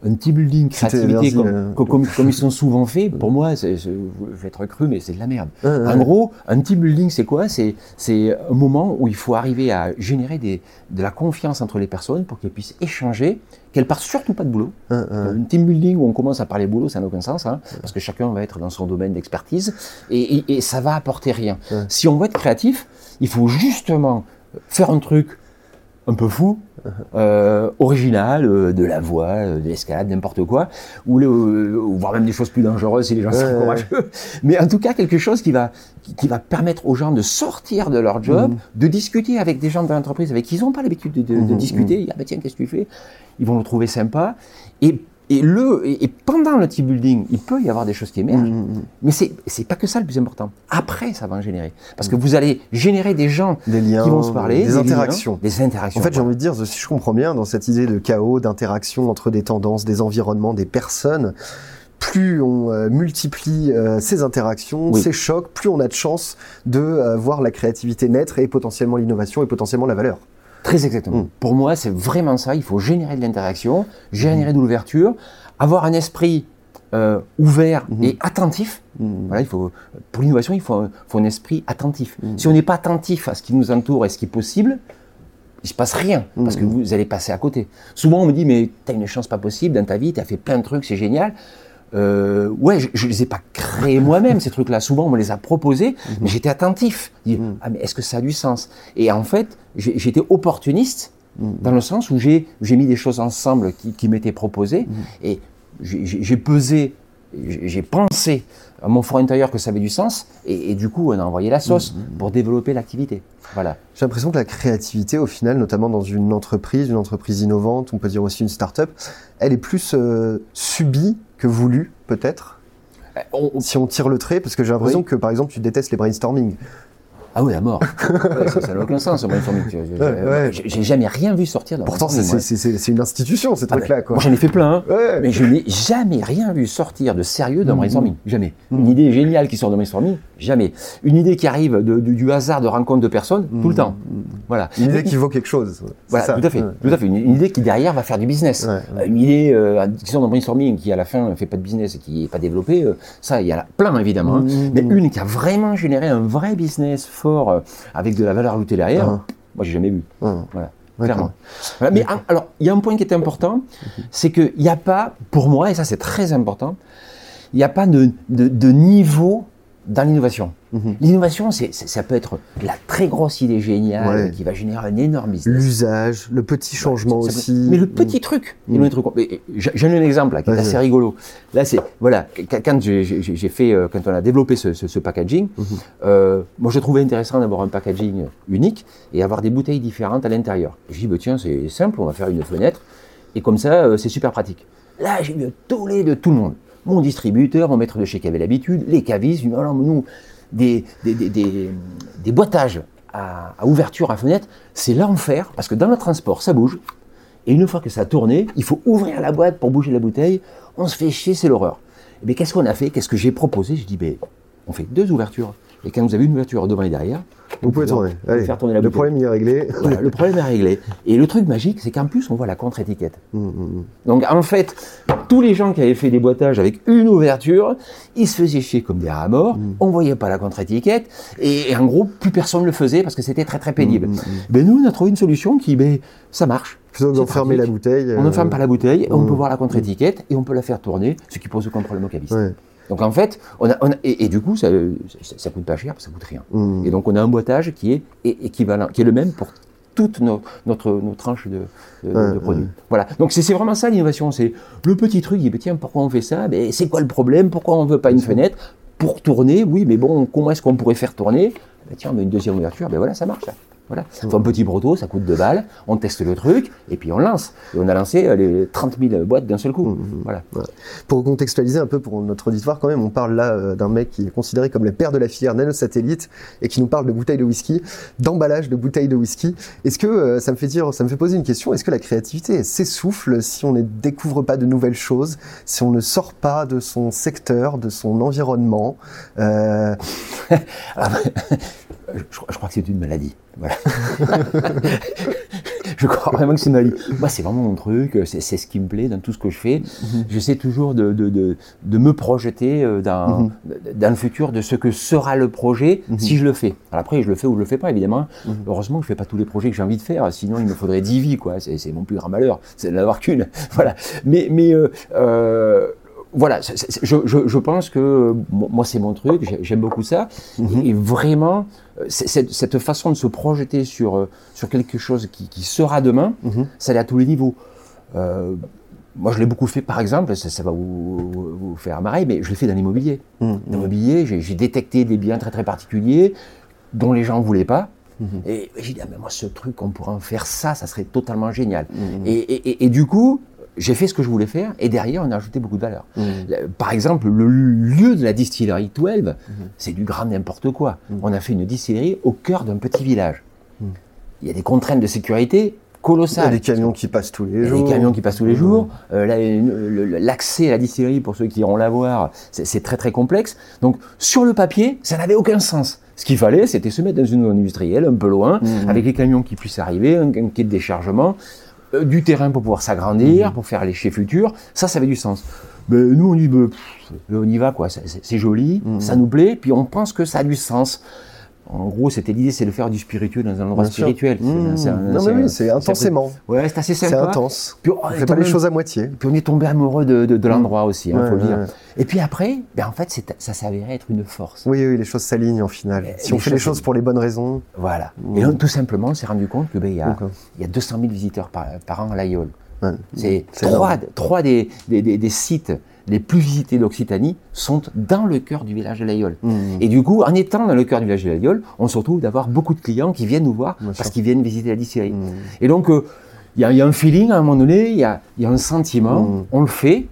un team building créativité comme, euh... comme, comme, comme ils sont souvent faits, pour moi, c'est, c'est, je vais être cru, mais c'est de la merde. Ah, en ah, gros, un team building, c'est quoi ? c'est, c'est un moment où il faut arriver à générer des, de la confiance entre les personnes pour qu'elles puissent échanger, qu'elles partent surtout pas de boulot. Ah, ah, un team building où on commence à parler boulot, ça n'a aucun sens, hein, ah, parce que chacun va être dans son domaine d'expertise et, et, et ça va apporter rien. Ah, si on veut être créatif, il faut justement faire un truc un peu fou, euh, original, euh, de la voix, euh, de l'escalade, n'importe quoi, ou euh, voire même des choses plus dangereuses si les gens ouais, sont courageux. Ouais. Mais en tout cas, quelque chose qui va, qui, qui va permettre aux gens de sortir de leur job, mmh. de discuter avec des gens de l'entreprise avec qui ils n'ont pas l'habitude de, de, mmh, de discuter. Mmh. Ah bah tiens, qu'est-ce que tu fais ? Ils vont le trouver sympa. Et, et, le, et, et pendant le team building, il peut y avoir des choses qui émergent, mmh. mais c'est, c'est pas que ça le plus important. Après, ça va en générer. Parce que vous allez générer des gens des liens, qui vont se parler. Des, des interactions. Liens, des interactions. En fait, j'ai envie de dire, si je comprends bien, dans cette idée de chaos, d'interaction entre des tendances, des environnements, des personnes, plus on euh, multiplie euh, ces interactions, oui. ces chocs, plus on a de chance de euh, voir la créativité naître et potentiellement l'innovation et potentiellement la valeur. Très exactement. Mmh. Pour moi, c'est vraiment ça. Il faut générer de l'interaction, générer mmh. de l'ouverture, avoir un esprit euh, ouvert mmh. et attentif. Mmh. Voilà, il faut, pour l'innovation, il faut un, faut un esprit attentif. Mmh. Si on n'est pas attentif à ce qui nous entoure et ce qui est possible, il ne se passe rien, parce mmh. que vous allez passer à côté. Souvent, on me dit, mais tu as une chance pas possible dans ta vie, tu as fait plein de trucs, c'est génial. Euh, ouais, je ne les ai pas créés moi-même, ces trucs-là. Souvent, on me les a proposés, mmh. mais j'étais attentif. Je dis, mmh. ah, mais est-ce que ça a du sens ? Et en fait, j'ai, j'étais opportuniste, mmh. dans le sens où j'ai, j'ai mis des choses ensemble qui, qui m'étaient proposées, mmh. et j'ai, j'ai pesé, j'ai, j'ai pensé à mon fort intérieur que ça avait du sens, et, et du coup, on a envoyé la sauce mmh. pour développer l'activité. Voilà. J'ai l'impression que la créativité, au final, notamment dans une entreprise, une entreprise innovante, on peut dire aussi une start-up, elle est plus euh, subie que voulu, peut-être, on, on... si on tire le trait, parce que j'ai l'impression oui. que, par exemple, tu détestes les brainstorming. Ah oui, à mort. ouais, ça, ça n'a aucun sens, le brainstorming. J'ai, ouais. j'ai, j'ai jamais rien vu sortir d'un Pourtant, brainstorming. Pourtant, c'est, c'est, c'est une institution, ces ah trucs-là. Ben, quoi. Moi, j'en ai fait plein, hein. ouais. mais je n'ai jamais rien vu sortir de sérieux d'un mmh. brainstorming. Jamais. Mmh. Une idée géniale qui sort d'un brainstorming, jamais. Une idée qui arrive de, de, du hasard de rencontre de personnes, mmh. tout le temps. Mmh. Voilà. Une idée qui vaut quelque chose. Voilà, ça. tout à fait. Ouais. Tout à fait. Une, une idée qui, derrière, va faire du business. Ouais. Euh, une idée euh, qui sort d'un brainstorming qui, à la fin, ne fait pas de business et qui n'est pas développée, euh, ça, il y en a plein, évidemment. Mmh. Hein. Mais mmh. une qui a vraiment généré un vrai business fort, avec de la valeur ajoutée derrière, ah. moi j'ai jamais vu. Ah. Voilà, clairement. Voilà. Mais alors, il y a un point qui est important, c'est qu'il n'y a pas, pour moi, et ça c'est très important, il n'y a pas de, de, de niveau dans l'innovation. Mm-hmm. L'innovation, c'est, c'est, ça peut être la très grosse idée géniale ouais. qui va générer un énorme business. L'usage, le petit changement ouais, ça, ça aussi. Peut, mais le petit mm. truc. Mm. truc mais, j'ai un exemple là, qui est ouais, assez ouais. rigolo. Là, c'est voilà, quand j'ai, j'ai fait, quand on a développé ce, ce, ce packaging, mm-hmm. euh, moi je trouvais intéressant d'avoir un packaging unique et avoir des bouteilles différentes à l'intérieur. Et je dis, bah, tiens, c'est simple, on va faire une fenêtre et comme ça, c'est super pratique. Là, j'ai eu un tollé de tout le monde. Mon distributeur, mon maître de chez qui avait l'habitude, les cavistes, nous, des, des, des, des, des boîtages à, à ouverture, à fenêtre, c'est l'enfer, parce que dans le transport, ça bouge, et une fois que ça a tourné, il faut ouvrir la boîte pour bouger la bouteille, on se fait chier, c'est l'horreur. Mais qu'est-ce qu'on a fait ? Qu'est-ce que j'ai proposé ? Je dis, ben, on fait deux ouvertures, et quand vous avez une ouverture devant et derrière, vous, vous pouvez tourner, allez, faire tourner la le bouteille. Problème est réglé. Voilà, le problème est réglé. Et le truc magique, c'est qu'en plus, on voit la contre-étiquette. Mmh, mmh. Donc, en fait, tous les gens qui avaient fait des boîtages avec une ouverture, ils se faisaient chier comme des rats morts, mmh. on ne voyait pas la contre-étiquette, et, et en gros, plus personne ne le faisait parce que c'était très très pénible. Mmh, mmh. Ben, nous, on a trouvé une solution qui, ben, ça marche. Plutôt que d'enfermer la bouteille. Euh... On ne ferme pas la bouteille, mmh. on peut voir la contre-étiquette, et on peut la faire tourner, ce qui pose aucun problème au caviste. Ouais. Donc en fait, on a, on a, et, et du coup, ça ne coûte pas cher, ça ne coûte rien. Mmh. Et donc on a un boîtage qui est équivalent, qui est le même pour toutes nos, notre, nos tranches de, de, ouais, de produits. Ouais. Voilà. Donc c'est, c'est vraiment ça l'innovation, c'est le petit truc, bah, tiens, pourquoi on fait ça ? Mais c'est quoi le problème ? Pourquoi on ne veut pas une fenêtre ? Pour tourner, oui, mais bon, comment est-ce qu'on pourrait faire tourner ? bah, Tiens, on met une deuxième ouverture, ben voilà, ça marche. Ça. Voilà. Enfin, un petit proto, ça coûte deux balles, on teste le truc, et puis on lance. Et on a lancé les trente mille boîtes d'un seul coup. Mmh, voilà. Ouais. Pour contextualiser un peu pour notre auditoire, quand même, on parle là euh, d'un mec qui est considéré comme le père de la filière nanosatellite et qui nous parle de bouteilles de whisky, d'emballage de bouteilles de whisky. Est-ce que, euh, ça me fait dire, ça me fait poser une question, est-ce que la créativité s'essouffle si on ne découvre pas de nouvelles choses, si on ne sort pas de son secteur, de son environnement euh... Je, je crois que c'est une maladie. Voilà. Je crois vraiment que c'est une maladie. Moi, c'est vraiment mon truc. C'est, c'est ce qui me plaît dans tout ce que je fais. Mm-hmm. J'essaie toujours de, de, de, de me projeter dans, mm-hmm. dans le futur de ce que sera le projet mm-hmm. si je le fais. Alors après, je le fais ou je le fais pas, évidemment. Mm-hmm. Heureusement que je fais pas tous les projets que j'ai envie de faire. Sinon, il me faudrait dix vies, quoi. C'est, c'est mon plus grand malheur, c'est de n'avoir qu'une. Voilà. Mais, mais euh, euh, Voilà, c'est, c'est, je, je, je pense que moi c'est mon truc, j'aime beaucoup ça. Mm-hmm. Et vraiment, c'est, c'est, cette façon de se projeter sur, sur quelque chose qui, qui sera demain, mm-hmm. ça l'est à tous les niveaux. Euh, moi je l'ai beaucoup fait par exemple, ça, ça va vous, vous, vous faire marrer, mais je l'ai fait dans l'immobilier. Mm-hmm. Dans l'immobilier, j'ai, j'ai détecté des biens très très particuliers dont les gens ne voulaient pas. Mmh. Et j'ai dit, ah, mais moi, ce truc, on pourrait en faire ça, ça serait totalement génial. Mmh. Et, et, et, et du coup, j'ai fait ce que je voulais faire, et derrière, on a ajouté beaucoup de valeur. Mmh. Par exemple, le lieu de la distillerie Twelve, mmh. c'est du grand n'importe quoi. Mmh. On a fait une distillerie au cœur d'un petit village. Mmh. Il y a des contraintes de sécurité colossales. Il y a des camions qui passent tous les jours. Il y a des camions qui passent tous les jours. Mmh. Euh, la, le, le, l'accès à la distillerie, pour ceux qui iront la voir, c'est, c'est très très complexe. Donc, sur le papier, ça n'avait aucun sens. Ce qu'il fallait, c'était se mettre dans une zone industrielle, un peu loin, mmh. avec les camions qui puissent arriver, un quai de déchargement, euh, du terrain pour pouvoir s'agrandir, mmh. pour faire les chais futurs. Ça, ça avait du sens. Mais nous, on dit, bah, pff, on y va, quoi. C'est, c'est joli, mmh. ça nous plaît, puis on pense que ça a du sens. En gros, c'était l'idée, c'est de faire du spiritueux dans un endroit Bien spirituel. Mmh. C'est, c'est, non, c'est, mais oui, c'est intensément. C'est, ouais, c'est assez sympa. C'est intense. Puis on ne fait pas les choses à moitié. Puis on est tombé amoureux de, de, de l'endroit mmh. aussi, il hein, ouais, faut ouais, le dire. Ouais. Et puis après, ben en fait, c'est, ça s'avérait être une force. Oui, oui, les choses s'alignent en final. Et si on fait les choses pour les bonnes raisons. Voilà. Mmh. Et donc, tout simplement, on s'est rendu compte que ben, il y a, okay. il y a deux cent mille visiteurs par, par an à Laguiole. Ouais. C'est, c'est trois, trois des, des, des, des sites les plus visités d'Occitanie sont dans le cœur du village de Laguiole. Mmh. Et du coup, en étant dans le cœur du village de Laguiole, on se retrouve d'avoir beaucoup de clients qui viennent nous voir Bien parce sûr. qu'ils viennent visiter la distillerie. Mmh. Et donc, il euh, y, y a un feeling à un moment donné, il y, y a un sentiment, mmh. on le fait.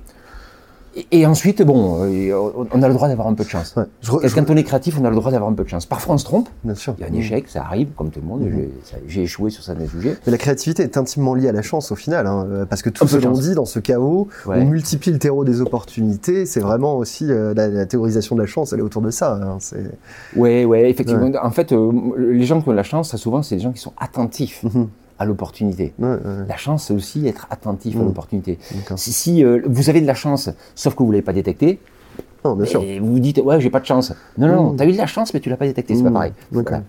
Et, et ensuite, bon, euh, on a le droit d'avoir un peu de chance. Ouais. Je, je, quand je... on est créatif, on a le droit d'avoir un peu de chance. Parfois, on se trompe. Bien sûr. Il y a un échec, ça arrive, comme tout le monde. Mmh. J'ai, ça, j'ai échoué sur certains sujets. Mais la créativité est intimement liée à la chance, au final, hein, parce que tout ce qu'on dit dans ce chaos, ouais. on multiplie le terreau des opportunités. C'est vraiment aussi euh, la, la théorisation de la chance. Elle est autour de ça. Hein, c'est... Ouais, ouais, effectivement. Ouais. En fait, euh, les gens qui ont de la chance, ça souvent, c'est des gens qui sont attentifs. Mmh. à l'opportunité. Ouais, ouais, ouais. La chance, c'est aussi être attentif mmh. à l'opportunité. D'accord. Si, si euh, vous avez de la chance, sauf que vous ne l'avez pas détectée, oh, bien sûr. Vous dites « ouais, j'ai pas de chance ». Non, non, non, mmh. tu as eu de la chance, mais tu ne l'as pas détectée, c'est mmh. pas pareil. Voilà.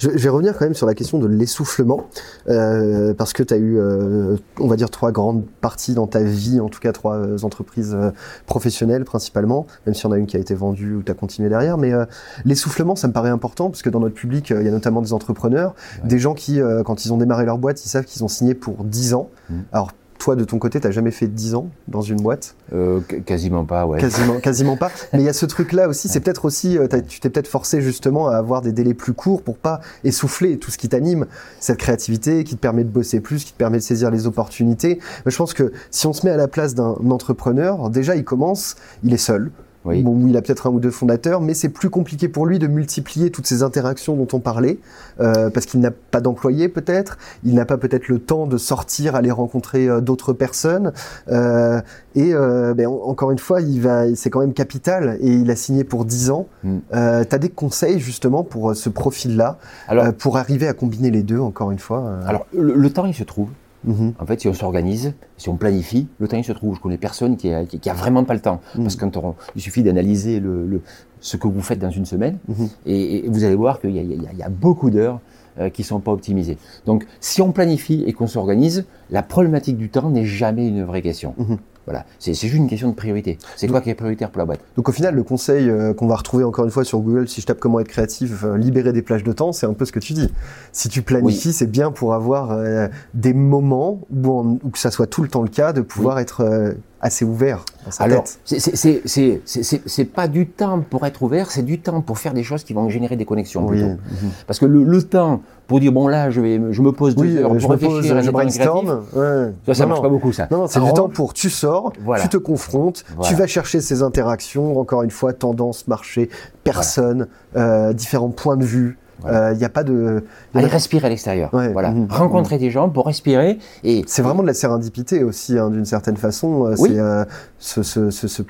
Je, je vais revenir quand même sur la question de l'essoufflement, euh, parce que tu as eu, euh, on va dire, trois grandes parties dans ta vie, en tout cas trois euh, entreprises euh, professionnelles principalement, même s'il y en a une qui a été vendue ou tu as continué derrière, mais euh, l'essoufflement, ça me paraît important, parce que dans notre public, il euh, y a notamment des entrepreneurs, ouais. des gens qui, euh, quand ils ont démarré leur boîte, ils savent qu'ils ont signé pour dix ans. Mmh. Alors, toi, de ton côté, tu n'as jamais fait dix ans dans une boîte ? euh, Quasiment pas, ouais. Quasiment, quasiment pas. Mais il y a ce truc-là aussi, c'est peut-être aussi, tu t'es peut-être forcé justement à avoir des délais plus courts pour ne pas essouffler tout ce qui t'anime, cette créativité qui te permet de bosser plus, qui te permet de saisir les opportunités. Mais je pense que si on se met à la place d'un entrepreneur, déjà il commence, il est seul. Oui. Bon, il a peut-être un ou deux fondateurs, mais c'est plus compliqué pour lui de multiplier toutes ces interactions dont on parlait, euh, parce qu'il n'a pas d'employés peut-être, il n'a pas peut-être le temps de sortir, aller rencontrer euh, d'autres personnes, euh, et euh, ben, on, encore une fois, il va, c'est quand même capital, et il a signé pour dix ans. Mm. Euh, tu as des conseils justement pour euh, ce profil-là, alors, euh, pour arriver à combiner les deux, encore une fois euh... Alors, le, le temps, il se trouve. Mmh. En fait, si on s'organise, si on planifie, le temps il se trouve. Je connais personne qui a, qui, qui a vraiment pas le temps. Mmh. Parce qu'il suffit d'analyser le, le, ce que vous faites dans une semaine mmh. et, et vous allez voir qu'il y a, il y a, il y a beaucoup d'heures euh, qui ne sont pas optimisées. Donc, si on planifie et qu'on s'organise, la problématique du temps n'est jamais une vraie question. Mmh. Voilà, c'est, c'est juste une question de priorité. C'est quoi qui est prioritaire pour la boîte ? Donc au final, le conseil euh, qu'on va retrouver encore une fois sur Google, si je tape comment être créatif, euh, libérer des plages de temps, c'est un peu ce que tu dis. Si tu planifies, oui. c'est bien pour avoir euh, des moments où, on, où que ça soit tout le temps le cas, de pouvoir oui. être euh, assez ouvert dans sa Alors, tête. C'est, c'est, c'est, c'est, c'est, c'est, c'est pas du temps pour être ouvert, c'est du temps pour faire des choses qui vont générer des connexions. Oui. Plutôt. Mm-hmm. Parce que le, le temps pour dire bon là, je, vais, je me pose deux oui, heures pour réfléchir, pose, à je brainstorm. Ouais. Ça, ça non, marche non. pas beaucoup ça. Non, non c'est Alors, du temps pour tu sors. Voilà. Tu te confrontes, voilà. tu vas chercher ces interactions, encore une fois, tendance, marché, personne, voilà. euh, différents points de vue. Il voilà. n'y euh, a pas de... de... Aller respirer à l'extérieur, ouais. voilà. mmh. rencontrer mmh. des gens pour respirer. Et... C'est vraiment de la sérendipité aussi, hein, d'une certaine façon. Oui. C'est euh, ce, ce, ce, ce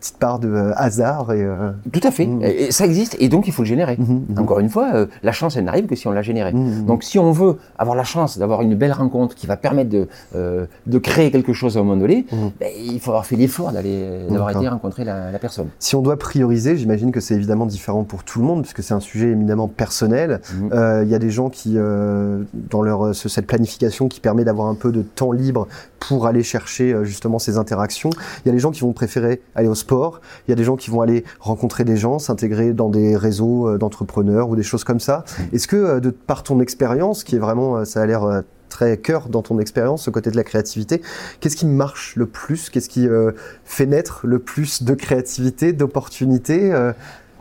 petite part de euh, hasard. Et, euh... Tout à fait. Mmh. Et ça existe et donc il faut le générer. Mmh. Encore mmh. une fois, euh, la chance, elle n'arrive que si on l'a générée. Mmh. Donc si on veut avoir la chance d'avoir une belle rencontre qui va permettre de, euh, de créer quelque chose à un moment donné, mmh. ben, il faut avoir fait l'effort d'aller, d'avoir D'accord. été rencontrer la, la personne. Si on doit prioriser, j'imagine que c'est évidemment différent pour tout le monde puisque c'est un sujet éminemment personnel. Il mmh. euh, y a des gens qui, euh, dans leur, ce, cette planification qui permet d'avoir un peu de temps libre pour aller chercher euh, justement ces interactions. Il y a des gens qui vont préférer aller au sport, il y a des gens qui vont aller rencontrer des gens, s'intégrer dans des réseaux d'entrepreneurs ou des choses comme ça. Est-ce que, de par ton expérience, qui est vraiment, ça a l'air très cœur dans ton expérience, ce côté de la créativité, qu'est-ce qui marche le plus ? Qu'est-ce qui euh, fait naître le plus de créativité, d'opportunités ?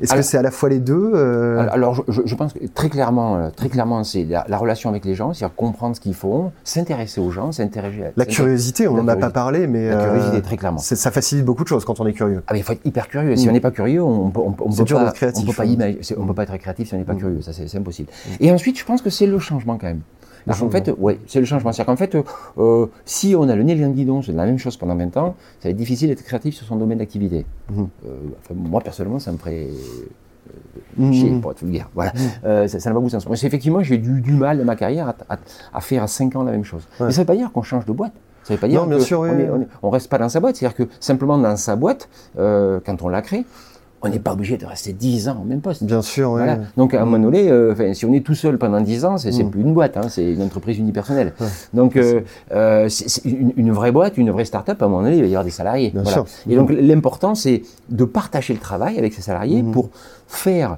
Est-ce alors, que c'est à la fois les deux euh... Alors, je, je pense que très clairement, très clairement, c'est la, la relation avec les gens, c'est-à-dire comprendre ce qu'ils font, s'intéresser aux gens, s'intéresser. La curiosité, on n'en a pas parlé, mais la curiosité, euh, très clairement. C'est, ça facilite beaucoup de choses quand on est curieux. Ah, mais il faut être hyper curieux. Si mmh. on n'est pas curieux, on on, on, on peut pas, créatif, on peut pas, imag- c'est, on peut pas être créatif si on n'est pas mmh. curieux. Ça, c'est, c'est impossible. Mmh. Et ensuite, je pense que c'est le changement quand même. Alors, en fait, ouais, c'est le changement. C'est-à-dire qu'en fait, euh, si on a le nez dans le guidon, c'est la même chose pendant vingt ans, ça va être difficile d'être créatif sur son domaine d'activité. Mmh. Euh, enfin, moi, personnellement, ça me ferait euh, chier, mmh. pour être vulgaire. Voilà. Mmh. Euh, ça, ça n'a pas beaucoup de sens. Mais c'est, effectivement, j'ai du, du mal dans ma carrière à, à, à faire à cinq ans la même chose. Ouais. Mais ça ne veut pas dire qu'on change de boîte. Ça ne veut pas dire qu'on ne reste pas dans sa boîte. C'est-à-dire que simplement dans sa boîte, euh, quand on la crée, on n'est pas obligé de rester dix ans au même poste. Bien sûr, voilà. Oui. Donc, à un moment donné, euh, si on est tout seul pendant dix ans, c'est, c'est mm. plus une boîte, hein, c'est une entreprise unipersonnelle. Ouais. Donc, euh, euh, c'est, c'est une, une vraie boîte, une vraie start-up, à un moment donné, il va y avoir des salariés. Bien voilà. sûr. Et donc, l'important, c'est de partager le travail avec ces salariés mm. pour faire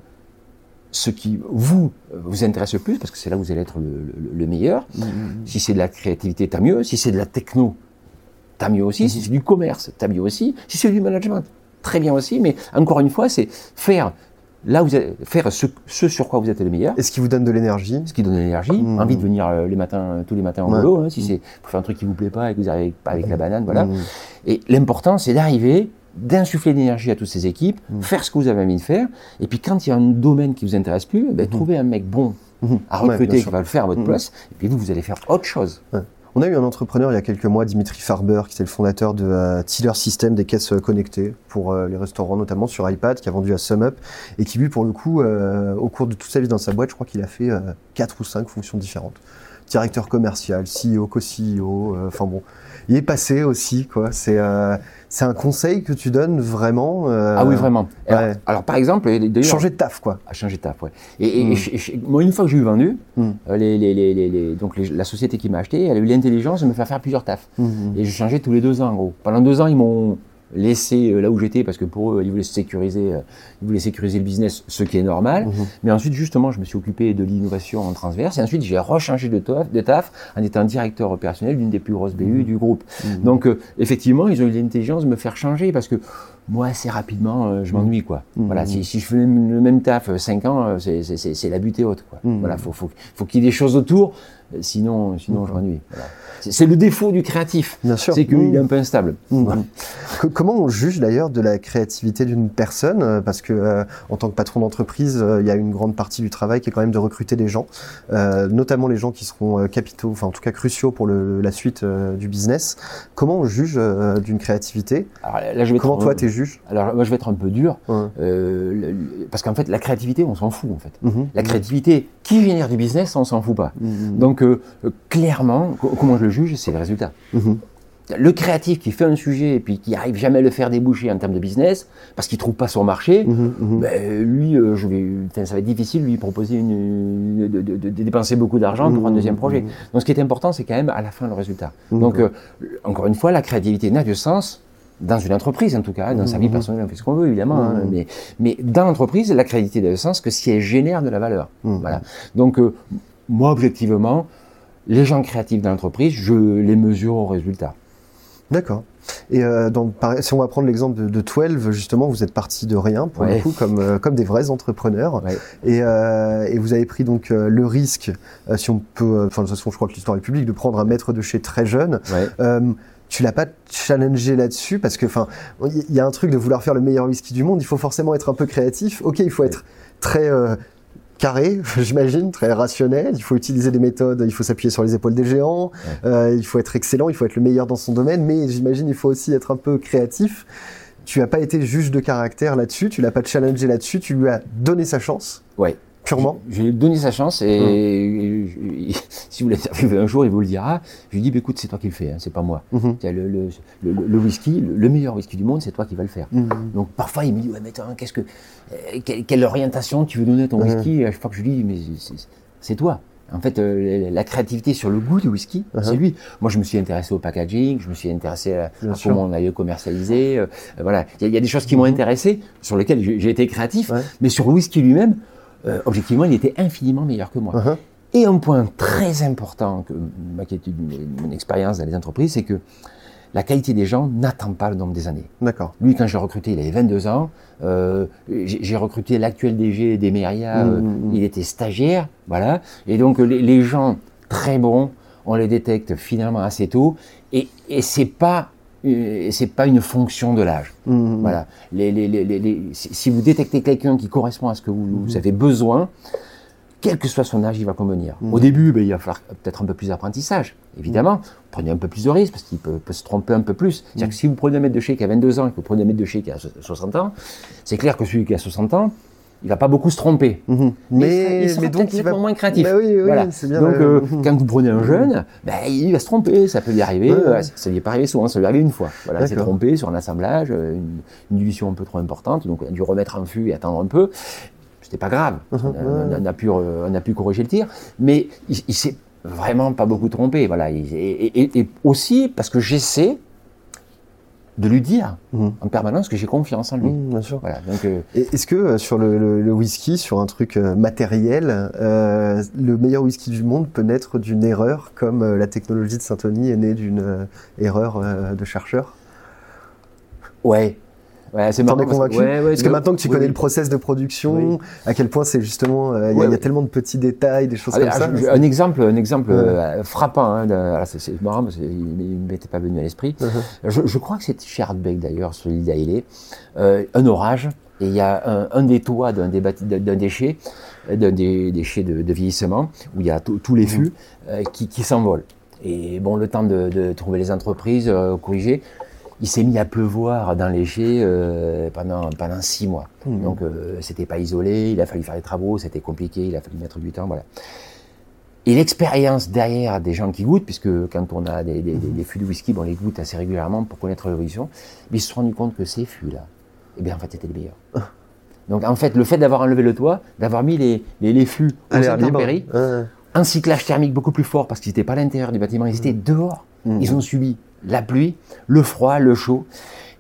ce qui vous vous intéresse le plus, parce que c'est là où vous allez être le, le, le meilleur. Mm. Si c'est de la créativité, tant mieux. Si c'est de la techno, tant mieux aussi. Mm. Si c'est du commerce, tant mieux aussi. Si c'est du management, très bien aussi, mais encore une fois, c'est faire là où vous êtes, faire ce, ce sur quoi vous êtes le meilleur. Et ce qui vous donne de l'énergie. Ce qui donne de l'énergie, mmh. envie de venir les matins, tous les matins au ouais. boulot, hein, si mmh. c'est pour faire un truc qui vous plaît pas et que vous n'arrivez pas avec mmh. la banane, voilà. Mmh. Et l'important, c'est d'arriver, d'insuffler de l'énergie à toutes ces équipes, mmh. faire ce que vous avez envie de faire, et puis quand il y a un domaine qui vous intéresse plus, ben, mmh. trouvez un mec bon mmh. à recruter ouais, qui va le faire à votre mmh. place, et puis vous, vous allez faire autre chose. Ouais. On a eu un entrepreneur il y a quelques mois, Dimitri Farber, qui était le fondateur de euh, Tiller Systems, des caisses connectées pour euh, les restaurants, notamment sur iPad, qui a vendu à SumUp, et qui lui, pour le coup, euh, au cours de toute sa vie dans sa boîte, je crois qu'il a fait quatre euh, ou cinq fonctions différentes. Directeur commercial, C E O, co-C E O, enfin euh, bon, il est passé aussi, quoi. C'est, euh, c'est un conseil que tu donnes vraiment. Euh, ah oui, vraiment. Ouais. Alors, alors, par exemple, d'ailleurs, changer de taf, quoi. Ah, changer de taf, ouais. Et, et, mm. et, et moi, une fois que j'ai eu vendu, mm. les, les, les, les, les, donc les, la société qui m'a acheté, elle a eu l'intelligence de me faire faire plusieurs tafs. Mm. Et je changeais tous les deux ans, en gros. Pendant deux ans, ils m'ont laissé là où j'étais parce que pour eux, ils voulaient sécuriser, ils voulaient sécuriser le business, ce qui est normal. Mmh. Mais ensuite, justement, je me suis occupé de l'innovation en transverse et ensuite, j'ai rechangé de taf, de taf en étant directeur opérationnel d'une des plus grosses B U mmh. du groupe. Mmh. Donc, euh, effectivement, ils ont eu l'intelligence de me faire changer parce que moi, assez rapidement, euh, je m'ennuie, quoi. Mmh. Voilà, si, si je fais le même taf cinq ans, c'est, c'est, c'est, c'est la butée haute, quoi. Mmh. Voilà, faut, faut, faut qu'il y ait des choses autour, sinon, sinon mmh. je m'ennuie. Voilà. C'est, c'est le défaut du créatif. Bien sûr. C'est qu'il mmh. est un peu instable. Mmh. Voilà. Comment on juge d'ailleurs de la créativité d'une personne ? Parce que, euh, en tant que patron d'entreprise, il euh, y a une grande partie du travail qui est quand même de recruter des gens, euh, notamment les gens qui seront euh, capitaux, enfin, en tout cas cruciaux pour le, la suite euh, du business. Comment on juge euh, d'une créativité ? Alors, là, je vais Comment toi, t'es juge ? Alors moi je vais être un peu dur, ouais. euh, le, le, parce qu'en fait la créativité on s'en fout en fait. Mm-hmm. La créativité qui génère du business on s'en fout pas. Mm-hmm. Donc euh, clairement, co- comment je le juge, c'est le résultat. Mm-hmm. Le créatif qui fait un sujet et puis qui n'arrive jamais à le faire déboucher en termes de business, parce qu'il ne trouve pas son marché, mmh, mmh. Ben, lui, euh, je vais, ça va être difficile lui proposer une, de, de, de dépenser beaucoup d'argent mmh, pour un deuxième projet. Mmh. Donc ce qui est important, c'est quand même à la fin le résultat. Mmh. Donc euh, encore une fois, la créativité n'a de sens dans une entreprise, en tout cas, dans mmh. sa vie personnelle, on fait ce qu'on veut, évidemment, mmh. hein, mais, mais dans l'entreprise, la créativité a le sens que si elle génère de la valeur. Mmh. Voilà. Donc, euh, moi, objectivement, les gens créatifs dans l'entreprise, je les mesure au résultat. D'accord. Et euh, donc, si on va prendre l'exemple de, de Twelve, justement, vous êtes parti de rien, pour ouais. le coup, comme, euh, comme des vrais entrepreneurs. Ouais. Et, euh, et vous avez pris donc euh, le risque, euh, si on peut, enfin, euh, de toute façon, je crois que l'histoire est publique, de prendre un maître de chez très jeune. Ouais. Euh, tu l'as pas challengé là-dessus parce que, enfin, il y a un truc de vouloir faire le meilleur whisky du monde, il faut forcément être un peu créatif. Ok, il faut être très euh, carré, j'imagine, très rationnel. Il faut utiliser des méthodes, il faut s'appuyer sur les épaules des géants. Ouais. Euh, il faut être excellent, il faut être le meilleur dans son domaine, mais j'imagine il faut aussi être un peu créatif. tu n'as pas été juge de caractère là-dessus, tu ne l'as pas challengé là-dessus, tu lui as donné sa chance. Ouais. Purement. Je lui ai donné sa chance et mmh. je, je, si vous l'interviewez un jour, il vous le dira. Je lui dis, bah, écoute, c'est toi qui le fais, hein, c'est pas moi. Mmh. Tiens, le, le, le, le whisky, le, le meilleur whisky du monde, c'est toi qui vas le faire. Mmh. Donc parfois, il me dit, ouais, mais attends, qu'est-ce que, euh, quelle, quelle orientation tu veux donner à ton mmh. whisky? Je crois que je lui dis, mais c'est, c'est toi. En fait, euh, la créativité sur le goût du whisky, uh-huh. c'est lui. Moi, je me suis intéressé au packaging, je me suis intéressé à, à comment on allait le commercialiser. Euh, voilà, il y, y a des choses qui m'ont intéressé, sur lesquelles j'ai, j'ai été créatif, ouais. mais sur le whisky lui-même, euh, objectivement, il était infiniment meilleur que moi. Uh-huh. Et un point très important que ma quiétude, mon expérience dans les entreprises, c'est que la qualité des gens n'attend pas le nombre des années. D'accord. Lui, quand j'ai recruté, il avait vingt-deux ans. Euh, j'ai, j'ai recruté l'actuel D G d'Hemeria. Mmh, euh, mmh. Il était stagiaire, voilà. Et donc les, les gens très bons, on les détecte finalement assez tôt. Et, et c'est pas, euh, c'est pas une fonction de l'âge. Mmh, voilà. Les, les, les, les, les, si vous détectez quelqu'un qui correspond à ce que vous, mmh. vous avez besoin. Quel que soit son âge, il va convenir. Mmh. Au début, ben, il va falloir peut-être un peu plus d'apprentissage, évidemment. Mmh. Prenez un peu plus de risques, parce qu'il peut, peut se tromper un peu plus. C'est-à-dire mmh. que si vous prenez un maître de chez qui a vingt-deux ans et que vous prenez un maître de chez qui a soixante ans, c'est clair que celui qui a soixante ans, il ne va pas beaucoup se tromper. Mmh. Mais, mais il sera mais donc il va... moins créatif. Bah oui, oui, voilà. C'est bien donc, euh, mmh. quand vous prenez un jeune, ben, il va se tromper. Ça peut lui arriver. Mmh. Euh, ça ne lui est pas arrivé souvent, ça lui est arrivé une fois. Voilà, il s'est trompé sur un assemblage, une, une dilution un peu trop importante. Donc, il a dû remettre un fût et attendre un peu. C'était pas grave, on a, on, a pu, on a pu corriger le tir, mais il, il s'est vraiment pas beaucoup trompé, voilà. Et, et, et aussi parce que j'essaie de lui dire mmh. en permanence que j'ai confiance en lui. Mmh, bien sûr. Voilà, donc, euh, est-ce que euh, sur le, le, le whisky, sur un truc euh, matériel, euh, le meilleur whisky du monde peut naître d'une erreur comme euh, la technologie de Syntony est née d'une euh, erreur euh, de chercheur? Ouais. Ouais, c'est T'en es convaincu ouais, ouais, Parce que maintenant que tu oui, connais oui. le process de production, oui. à quel point c'est justement, il euh, y, ouais, y a tellement de petits détails, des choses ah, comme ah, ça. Je, un exemple, un exemple ouais. euh, frappant, hein, de, ah, c'est, c'est marrant, parce qu'il ne m'était pas venu à l'esprit. Uh-huh. Je, je crois que c'est chez Hardbeck d'ailleurs, sur l'île d'Aïlé, euh, un orage, et il y a un, un des toits d'un, débat, d'un déchet, d'un des déchets de, de vieillissement, où il y a t- tous les fûts euh, qui, qui s'envolent. Et bon, le temps de, de trouver les entreprises, euh, corriger. Il s'est mis à pleuvoir dans les jets euh, pendant, pendant six mois. Mmh. Donc, euh, c'était pas isolé, il a fallu faire des travaux, c'était compliqué, il a fallu mettre du temps, voilà. Et l'expérience derrière des gens qui goûtent, puisque quand on a des, des, mmh. des fûts de whisky, bon, on les goûte assez régulièrement pour connaître l'évolution, mais ils se sont rendus compte que ces fûts-là, eh bien, en fait, étaient les meilleurs. Donc, en fait, le fait d'avoir enlevé le toit, d'avoir mis les, les, les fûts aux intempéries, euh. un cyclage thermique beaucoup plus fort, parce qu'ils n'étaient pas à l'intérieur du bâtiment, ils étaient mmh. dehors, mmh. ils ont subi la pluie, le froid, le chaud,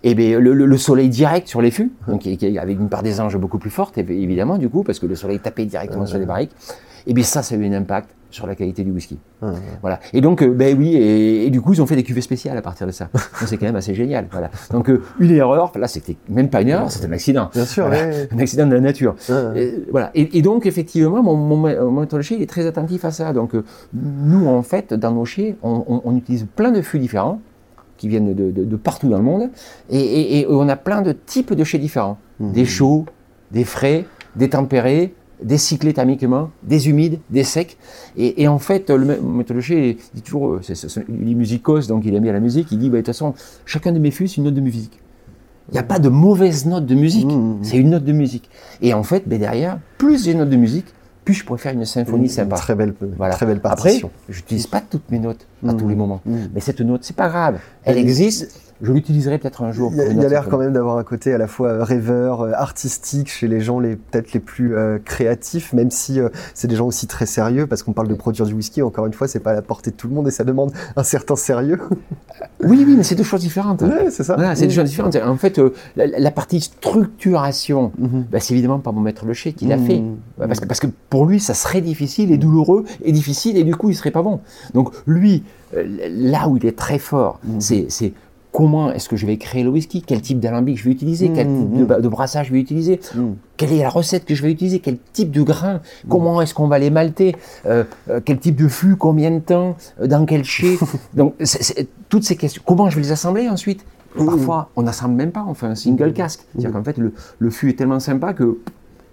et bien le, le, le soleil direct sur les fûts, donc, avec une part des anges beaucoup plus forte, évidemment, du coup, parce que le soleil tapait directement mmh. sur les barriques, et bien ça, ça a eu un impact sur la qualité du whisky. Mmh. Voilà. Et donc, ben oui, et, et du coup, ils ont fait des cuvées spéciales à partir de ça. Donc, c'est quand même assez génial. Voilà. Donc, une erreur, là, c'était même pas une erreur, c'était un accident. Bien sûr, voilà. ouais. Un accident de la nature. Mmh. Et, voilà. Et, et donc, effectivement, mon, mon, mon métallurgiste, il est très attentif à ça. Donc, nous, en fait, dans nos chais, on, on, on utilise plein de fûts différents, qui viennent de, de, de partout dans le monde, et, et, et on a plein de types de chais différents. Mmh. Des chauds, des frais, des tempérés, des cyclés thermiquement, des humides, des secs. Et, et en fait, le métallurgiste dit toujours, c'est, c'est, c'est, il est musicos, donc il aime bien la musique, il dit, bah, de toute façon, chacun de mes fûts, c'est une note de musique. Il n'y a pas de mauvaise note de musique, mmh. c'est une note de musique. Et en fait, bah, derrière, plus j'ai une note de musique, puis je pourrais faire une symphonie une, sympa. Une très belle, voilà. très belle partition. Après, je n'utilise pas toutes mes notes à mmh, tous les moments. Mmh. Mais cette note, c'est pas grave. Elle existe, je l'utiliserai peut-être un jour. Il y a, y a l'air quand même d'avoir un côté à la fois rêveur, euh, artistique, chez les gens les, peut-être les plus euh, créatifs, même si euh, c'est des gens aussi très sérieux, parce qu'on parle de produire du whisky, encore une fois, c'est pas à la portée de tout le monde et ça demande un certain sérieux. oui, oui, mais c'est deux choses différentes. Oui, c'est ça. Voilà, c'est mmh. deux choses différentes. En fait, euh, la, la partie structuration, mmh. bah, c'est évidemment par mon maître Lechet qui l'a mmh. fait. Bah, parce, que, parce que pour lui, ça serait difficile et douloureux et difficile, et du coup, il serait pas bon. Donc, lui, euh, là où il est très fort, mmh. c'est... c'est comment est-ce que je vais créer le whisky? Quel type d'alambic je vais utiliser? Quel type de, de brassage je vais utiliser? mmh. Quelle est la recette que je vais utiliser? Quel type de grain? mmh. Comment est-ce qu'on va les malter? euh, Quel type de fût? Combien de temps? Dans quel chai? Donc, c'est, c'est, toutes ces questions. Comment je vais les assembler ensuite? mmh. Parfois, on n'assemble même pas, on fait un single mmh. casque. C'est-à-dire mmh. qu'en fait, le, le fût est tellement sympa que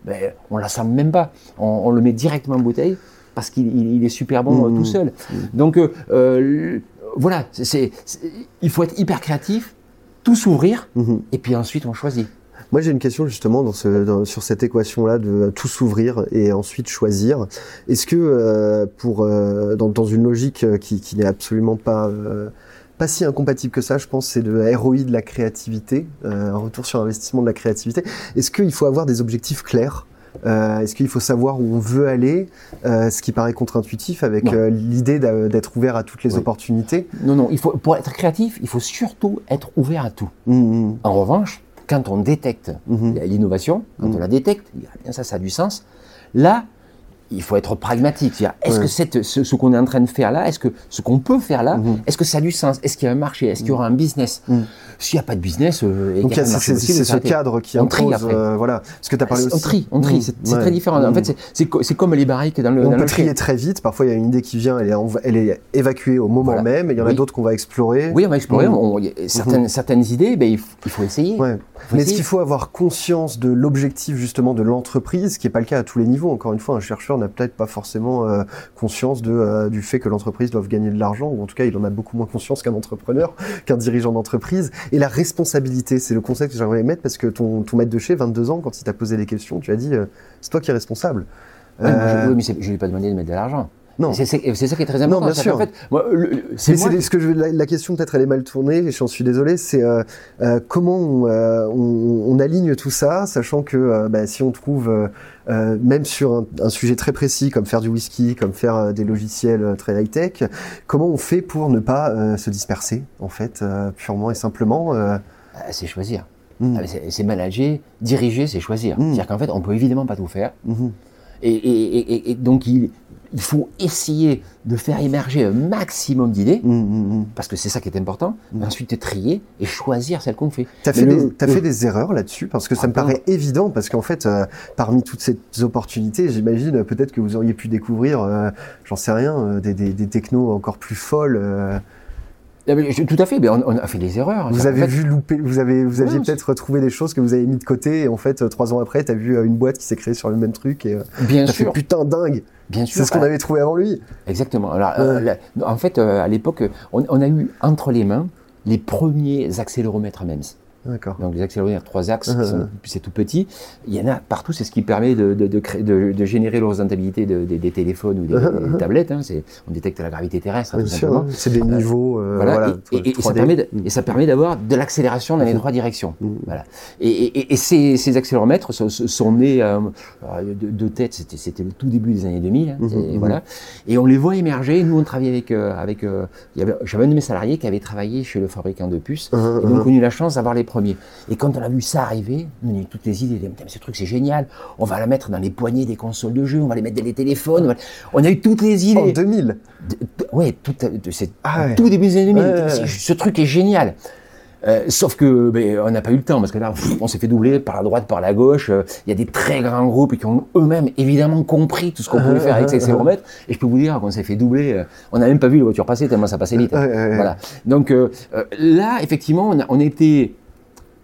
ben, on ne l'assemble même pas. On, on le met directement en bouteille parce qu'il il, il est super bon mmh. tout seul. Mmh. Donc, euh, euh, Voilà, c'est, c'est, il faut être hyper créatif, tout s'ouvrir, mmh. et puis ensuite on choisit. Moi, j'ai une question justement dans ce, dans, sur cette équation-là de tout s'ouvrir et ensuite choisir. Est-ce que euh, pour euh, dans, dans une logique qui, qui n'est absolument pas euh, pas si incompatible que ça, je pense, c'est le R O I de la créativité, euh, un retour sur investissement de la créativité. Est-ce qu'il faut avoir des objectifs clairs? Euh, est-ce qu'il faut savoir où on veut aller, euh, ce qui paraît contre-intuitif avec euh, l'idée d'être ouvert à toutes les oui. opportunités? Non, non. Il faut, pour être créatif, il faut surtout être ouvert à tout. Mmh. En revanche, quand on détecte mmh. l'innovation, quand mmh. on la détecte, ça, ça a du sens. Là, il faut être pragmatique. C'est-à-dire, est-ce ouais. que cette, ce, ce qu'on est en train de faire là, est-ce que ce qu'on peut faire là, mmh. est-ce que ça a du sens? Est-ce qu'il y a un marché? Est-ce qu'il y aura un business? mmh. S'il n'y a pas de business, euh, donc il y a c'est, c'est, c'est ce cadre qui on impose. Euh, voilà. Parce que tu as parlé aussi. On trie, on trie. Mmh. C'est, c'est ouais. très différent. En mmh. fait, c'est, c'est, c'est comme les barriques dans le. On dans peut le trier très vite. Parfois, il y a une idée qui vient, elle est, elle est évacuée au moment voilà. même. Et il y en oui. a d'autres qu'on va explorer. Oui, on va explorer. Mmh. On, on, certaines, mmh. certaines idées, ben, il, faut, il faut essayer. Ouais. Il faut Mais essayer. Est-ce qu'il faut avoir conscience de l'objectif justement de l'entreprise, ce qui n'est pas le cas à tous les niveaux. Encore une fois, un chercheur n'a peut-être pas forcément euh, conscience de, euh, du fait que l'entreprise doit gagner de l'argent, ou en tout cas, il en a beaucoup moins conscience qu'un entrepreneur, qu'un dirigeant d'entreprise. Et la responsabilité, c'est le concept que j'aimerais mettre, parce que ton, ton maître de chez, vingt-deux ans, quand il t'a posé les questions, tu as dit euh, c'est toi qui es responsable. Euh... Oui, mais, je, oui, mais c'est, je ne lui ai pas demandé de mettre de l'argent. Non. C'est, c'est, c'est ça qui est très important. Non, bien sûr. En fait, moi, le, c'est mais moi c'est qui... ce que je, la, la question, peut-être, elle est mal tournée, et j'en suis désolé, c'est euh, euh, comment on, euh, on, on aligne tout ça, sachant que euh, bah, si on trouve, euh, euh, même sur un, un sujet très précis, comme faire du whisky, comme faire euh, des logiciels euh, très high-tech, comment on fait pour ne pas euh, se disperser, en fait, euh, purement et simplement euh... C'est choisir. Mmh. C'est, c'est manager, diriger, c'est choisir. Mmh. C'est-à-dire qu'en fait, on peut évidemment pas tout faire. Mmh. Et, et, et, et donc, il... il faut essayer de faire émerger un maximum d'idées, mmh, mmh. parce que c'est ça qui est important, mmh. ensuite trier et choisir celle qu'on fait. Tu as fait, le, des, le... fait des erreurs là-dessus? Parce que ah, ça me pardon. paraît évident, parce qu'en fait, euh, parmi toutes ces opportunités, j'imagine peut-être que vous auriez pu découvrir, euh, j'en sais rien, euh, des, des, des technos encore plus folles. Euh... Tout à fait, mais on, on a fait des erreurs. Vous avez en fait... vu louper, vous, avez, vous aviez ouais, peut-être trouvé des choses que vous avez mis de côté, et en fait, trois ans après, tu as vu une boîte qui s'est créée sur le même truc, et bien t'as sûr. fait putain dingue. Bien sûr. C'est ce qu'on avait trouvé avant lui. Exactement. Alors, ouais. euh, la, en fait, euh, à l'époque, on, on a eu entre les mains les premiers accéléromètres MEMS. D'accord. Donc les accéléromètres trois axes, uh-huh. sont, c'est tout petit. Il y en a partout, c'est ce qui permet de, de, de, créer, de, de générer l'horizontalité de, de, des téléphones ou des, uh-huh. des tablettes. Hein. C'est, on détecte la gravité terrestre. Bien tout sûr, simplement. C'est des niveaux. Euh, voilà. Voilà, et, et, et, ça permet de, et ça permet d'avoir de l'accélération dans les trois directions. Uh-huh. Voilà. Et, et, et ces, ces accéléromètres sont, sont nés euh, de, de tête. C'était, c'était le tout début des années deux mille. Hein. Uh-huh. Et voilà. Et on les voit émerger. Nous, on travaillait avec euh, avec. Euh, y avait, j'avais un de mes salariés qui avait travaillé chez le fabricant de puces. Uh-huh. Et donc, on a eu la chance d'avoir les premiers. Et quand on a vu ça arriver, on a eu toutes les idées. Ce truc, c'est génial. On va la mettre dans les poignées des consoles de jeu. On va les mettre dans les téléphones. On a eu toutes les idées. En deux mille. Oui, tout, c'est ah ouais. tout début des années deux mille. Euh... Ce truc est génial. Euh, sauf que, ben, on n'a pas eu le temps, parce que là, on s'est fait doubler par la droite, par la gauche. Il euh, y a des très grands groupes qui ont eux-mêmes évidemment compris tout ce qu'on pouvait faire avec ces accéléromètres. Et je peux vous dire qu'on s'est fait doubler. Euh, on n'a même pas vu les voitures passer tellement ça passait vite. Hein. Voilà. Donc euh, là, effectivement, on, a, on était.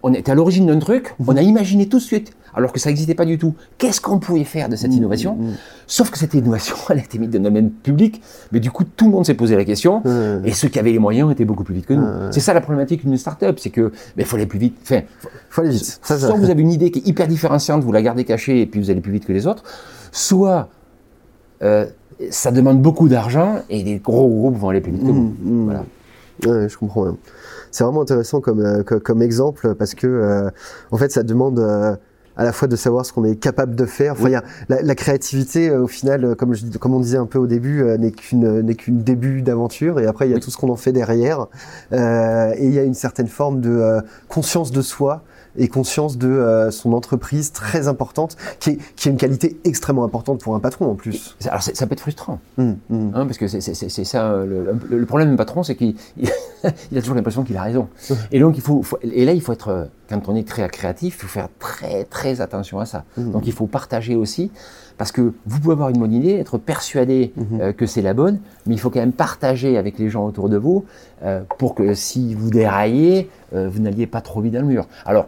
On était à l'origine d'un truc, on a imaginé tout de suite, alors que ça n'existait pas du tout. Qu'est-ce qu'on pouvait faire de cette innovation ? Sauf que cette innovation, elle a été mise dans le domaine public, mais du coup, tout le monde s'est posé la question, et ceux qui avaient les moyens étaient beaucoup plus vite que nous. C'est ça la problématique d'une start-up, c'est que, ben, faut aller plus vite. Enfin, faut aller vite. Ça, ça. Soit vous avez une idée qui est hyper différenciante, vous la gardez cachée, et puis vous allez plus vite que les autres, soit... Euh, ça demande beaucoup d'argent, et des gros groupes vont aller plus vite que vous. Mmh, mmh. Voilà. Ouais, je comprends bien. C'est vraiment intéressant comme, euh, comme, comme exemple, parce que euh, en fait, ça demande euh, à la fois de savoir ce qu'on est capable de faire. Enfin, oui. y a, la, la créativité, euh, au final, comme, je, comme on disait un peu au début, euh, n'est qu'une n'est qu'une début d'aventure, et après, il y a oui. tout ce qu'on en fait derrière. Euh, et il y a une certaine forme de euh, conscience de soi et conscience de euh, son entreprise très importante, qui est, qui est une qualité extrêmement importante pour un patron en plus. Alors c'est, ça peut être frustrant, mmh, mmh. Hein, parce que c'est, c'est, c'est ça, le, le problème d'un patron, c'est qu'il il a toujours l'impression qu'il a raison. Mmh. Et donc il faut, faut, et là il faut être, quand on est très créatif, il faut faire très très attention à ça. Mmh. Donc il faut partager aussi, parce que vous pouvez avoir une bonne idée, être persuadé mmh. euh, que c'est la bonne, mais il faut quand même partager avec les gens autour de vous, euh, pour que si vous déraillez, euh, vous n'alliez pas trop vite dans le mur. Alors,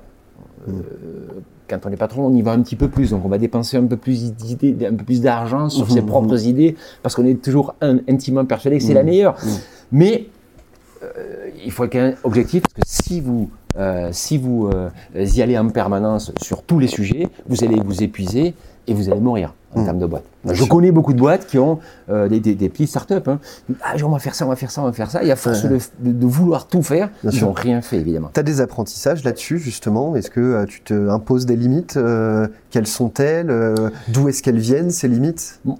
quand on est patron, on y va un petit peu plus, donc on va dépenser un peu plus d'idées, un peu plus d'argent sur mmh, ses mmh. propres idées, parce qu'on est toujours un, intimement persuadé que c'est mmh, la meilleure. Mmh. Mais euh, il faut être quand même objectif, parce que si vous Euh, si vous euh, y allez en permanence sur tous les sujets, vous allez vous épuiser et vous allez mourir en mmh. termes de boîtes. Bien Je sûr. connais beaucoup de boîtes qui ont euh, des, des, des petites startups. Hein. Ah, genre, on va faire ça, on va faire ça, on va faire ça. Et à force ouais. de, de vouloir tout faire, Bien ils n'ont rien fait, évidemment. Tu as des apprentissages là-dessus, justement. Est-ce que euh, tu te imposes des limites euh, Quelles sont-elles euh, D'où est-ce qu'elles viennent, ces limites bon.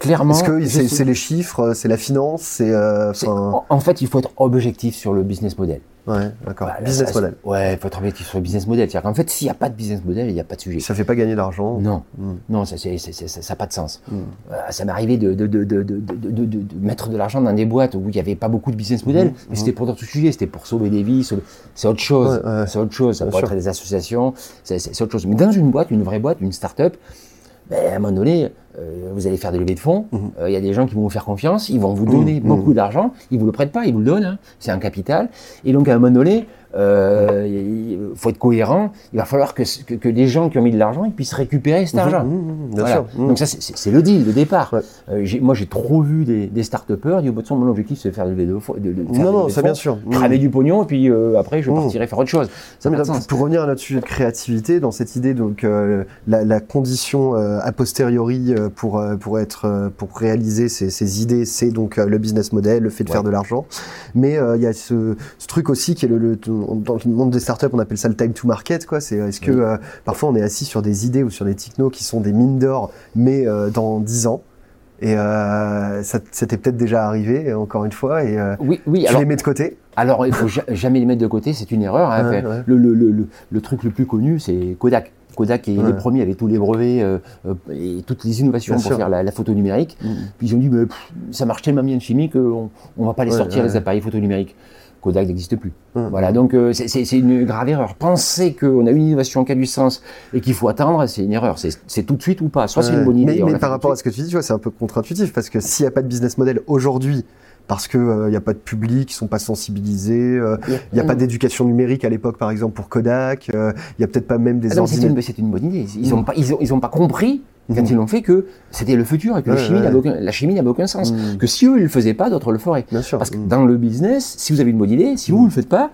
Clairement, Est-ce que c'est, suis... c'est les chiffres, c'est la finance, c'est, euh, c'est en fait, il faut être objectif sur le business model. Ouais, d'accord. Voilà, business là, model. Ouais, il faut être objectif sur le business model. C'est-à-dire qu'en fait, s'il n'y a pas de business model, il n'y a pas de sujet. Ça ne fait pas gagner d'argent. Non, mm. non, ça n'a c'est, c'est, ça pas de sens. Mm. Voilà, ça m'est arrivé de, de, de, de, de, de, de, de mettre de l'argent dans des boîtes où il n'y avait pas beaucoup de business model, mm. mais mm. c'était pour d'autres sujets, c'était pour sauver des vies. Sauver... C'est autre chose. Ouais, ouais. C'est autre chose. Ça Bien peut sûr. être des associations. C'est, c'est, c'est autre chose. Mais dans une boîte, une vraie boîte, une start-up, ben, à un moment donné, euh, vous allez faire des levées de fonds, il mm-hmm. euh, y a des gens qui vont vous faire confiance, ils vont vous donner mm-hmm. beaucoup d'argent, ils ne vous le prêtent pas, ils vous le donnent, hein, c'est un capital. Et donc, à un moment donné, euh, il faut être cohérent, il va falloir que, que, que les gens qui ont mis de l'argent ils puissent récupérer cet argent. Mm-hmm. Bien voilà. sûr. Mm-hmm. Donc ça, c'est, c'est, c'est le deal, le départ. Ouais. Euh, j'ai, moi, j'ai trop vu des, des start-upers, du bout de son, mon objectif, c'est de faire des levées de fonds, de, de, de, non, non, ça, bien sûr. cramer mm-hmm. du pognon, et puis euh, après, je partirai mm-hmm. faire autre chose. Ça non, mais là, pour revenir là-dessus de créativité, dans cette idée, donc, euh, la, la condition euh, a posteriori euh, Pour, pour, être, pour réaliser ces, ces idées, c'est donc le business model, le fait de ouais. faire de l'argent. Mais il euh, y a ce, ce truc aussi qui est le, le, dans le monde des startups, on appelle ça le time to market. Quoi. C'est, est-ce que oui. euh, parfois on est assis sur des idées ou sur des technos qui sont des mines d'or, mais euh, dans dix ans. Et euh, ça, ça t'est peut-être déjà arrivé, encore une fois, et euh, oui, oui, tu alors, les mets de côté. Alors il ne faut jamais les mettre de côté, c'est une erreur. Hein, ouais, ouais. Le, le, le, le, le truc le plus connu, c'est Kodak. Kodak est ouais. les premiers avec tous les brevets euh, et toutes les innovations bien pour sûr. faire la, la photo numérique. Mmh. Puis ils ont dit, mais, pff, ça marche tellement bien de chimie qu'on ne va pas les ouais, sortir, ouais. les appareils photo numériques. Kodak n'existe plus. Mmh. Voilà, donc euh, c'est, c'est, c'est une grave erreur. Penser qu'on a une innovation qui a du sens et qu'il faut attendre, c'est une erreur. C'est, c'est tout de suite ou pas. Soit ouais. c'est une bonne idée. Mais, mais par rapport à ce que tu dis, tu vois, c'est un peu contre-intuitif parce que s'il n'y a pas de business model aujourd'hui, parce qu'il n'y euh, a pas de public, ils ne sont pas sensibilisés, euh, il n'y a pas d'éducation numérique à l'époque, par exemple, pour Kodak, il euh, n'y a peut-être pas même des ah ordinateurs. C'est, c'est une bonne idée. Ils n'ont mmh. pas, ils ont, ils ont pas compris, quand mmh. ils l'ont fait, que c'était le futur et que ouais, la chimie ouais. n'avait aucun, la chimie n'avait aucun sens. Mmh. Que si eux ne le faisaient pas, d'autres le feraient. Bien sûr. Parce que mmh. dans le business, si vous avez une bonne idée, si vous ne mmh. le faites pas,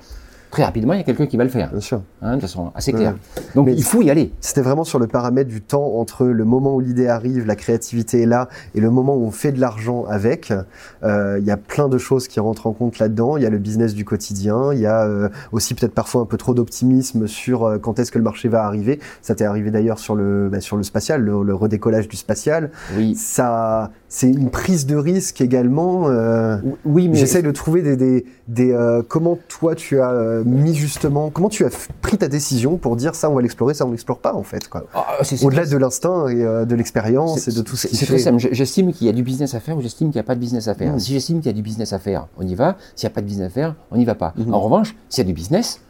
très rapidement, il y a quelqu'un qui va le faire. Bien sûr. Hein, de toute façon, assez clair. Ouais. Donc, mais il faut y aller. C'était vraiment sur le paramètre du temps entre le moment où l'idée arrive, la créativité est là, et le moment où on fait de l'argent avec. Euh, il y a plein de choses qui rentrent en compte là-dedans. Il y a le business du quotidien. Il y a euh, aussi peut-être parfois un peu trop d'optimisme sur euh, quand est-ce que le marché va arriver. Ça t'est arrivé d'ailleurs sur le, bah, sur le spatial, le, le redécollage du spatial. Oui. Ça, c'est une prise de risque également. Euh, oui, mais j'essaie de trouver des, des, des euh, comment toi tu as euh, mis justement, comment tu as pris ta décision pour dire ça on va l'explorer, ça on l'explore pas en fait quoi. Ah, c'est, c'est Au-delà de l'instinct et euh, de l'expérience c'est, et de tout ce qui c'est fait. C'est très simple, j'estime qu'il y a du business à faire ou j'estime qu'il n'y a pas de business à faire. Mmh. Si j'estime qu'il y a du business à faire, on y va. S'il n'y a pas de business à faire, on n'y va pas. Mmh. En revanche, s'il y a du business,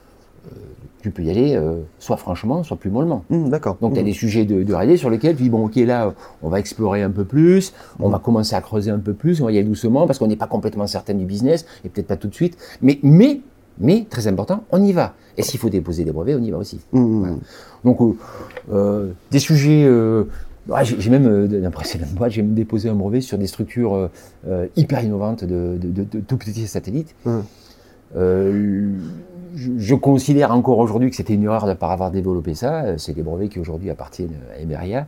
euh, tu peux y aller euh, soit franchement, soit plus mollement. Mmh, d'accord. Donc, tu as mmh. des sujets de, de réalité sur lesquels tu dis, bon, ok, là, on va explorer un peu plus, on mmh. va commencer à creuser un peu plus, on va y aller doucement parce qu'on n'est pas complètement certain du business et peut-être pas tout de suite. Mais, mais, Mais, très important, on y va. Et s'il faut déposer des brevets, on y va aussi. Mmh. Voilà. Donc, euh, euh, des sujets... Euh, bah, j'ai, j'ai même, euh, d'un précédent boîte, j'ai même déposé un brevet sur des structures euh, hyper innovantes de, de, de, de tout petits satellites. Mmh. Euh, je, je considère encore aujourd'hui que c'était une erreur de ne pas avoir développé ça. C'est des brevets qui aujourd'hui appartiennent à Hemeria.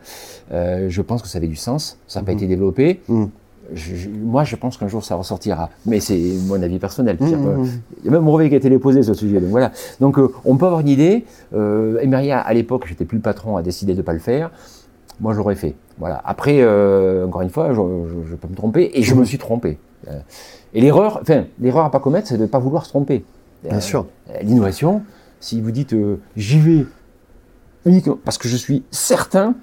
Euh, je pense que ça avait du sens. Ça n'a mmh. pas été développé. Mmh. Je, je, moi, je pense qu'un jour, ça ressortira. Mais c'est mon avis personnel. Il y a même brevet qui a été déposé sur ce sujet. Donc, voilà. Donc euh, on peut avoir une idée. Euh, Hemeria, à l'époque, j'étais plus le patron, a décidé de ne pas le faire. Moi, je l'aurais fait. Voilà. Après, euh, encore une fois, je, je, je peux me tromper. Et je me suis trompé. Euh, et l'erreur, enfin, l'erreur à ne pas commettre, c'est de ne pas vouloir se tromper. Euh, Bien sûr. L'innovation, si vous dites euh, « j'y vais uniquement parce que je suis certain »,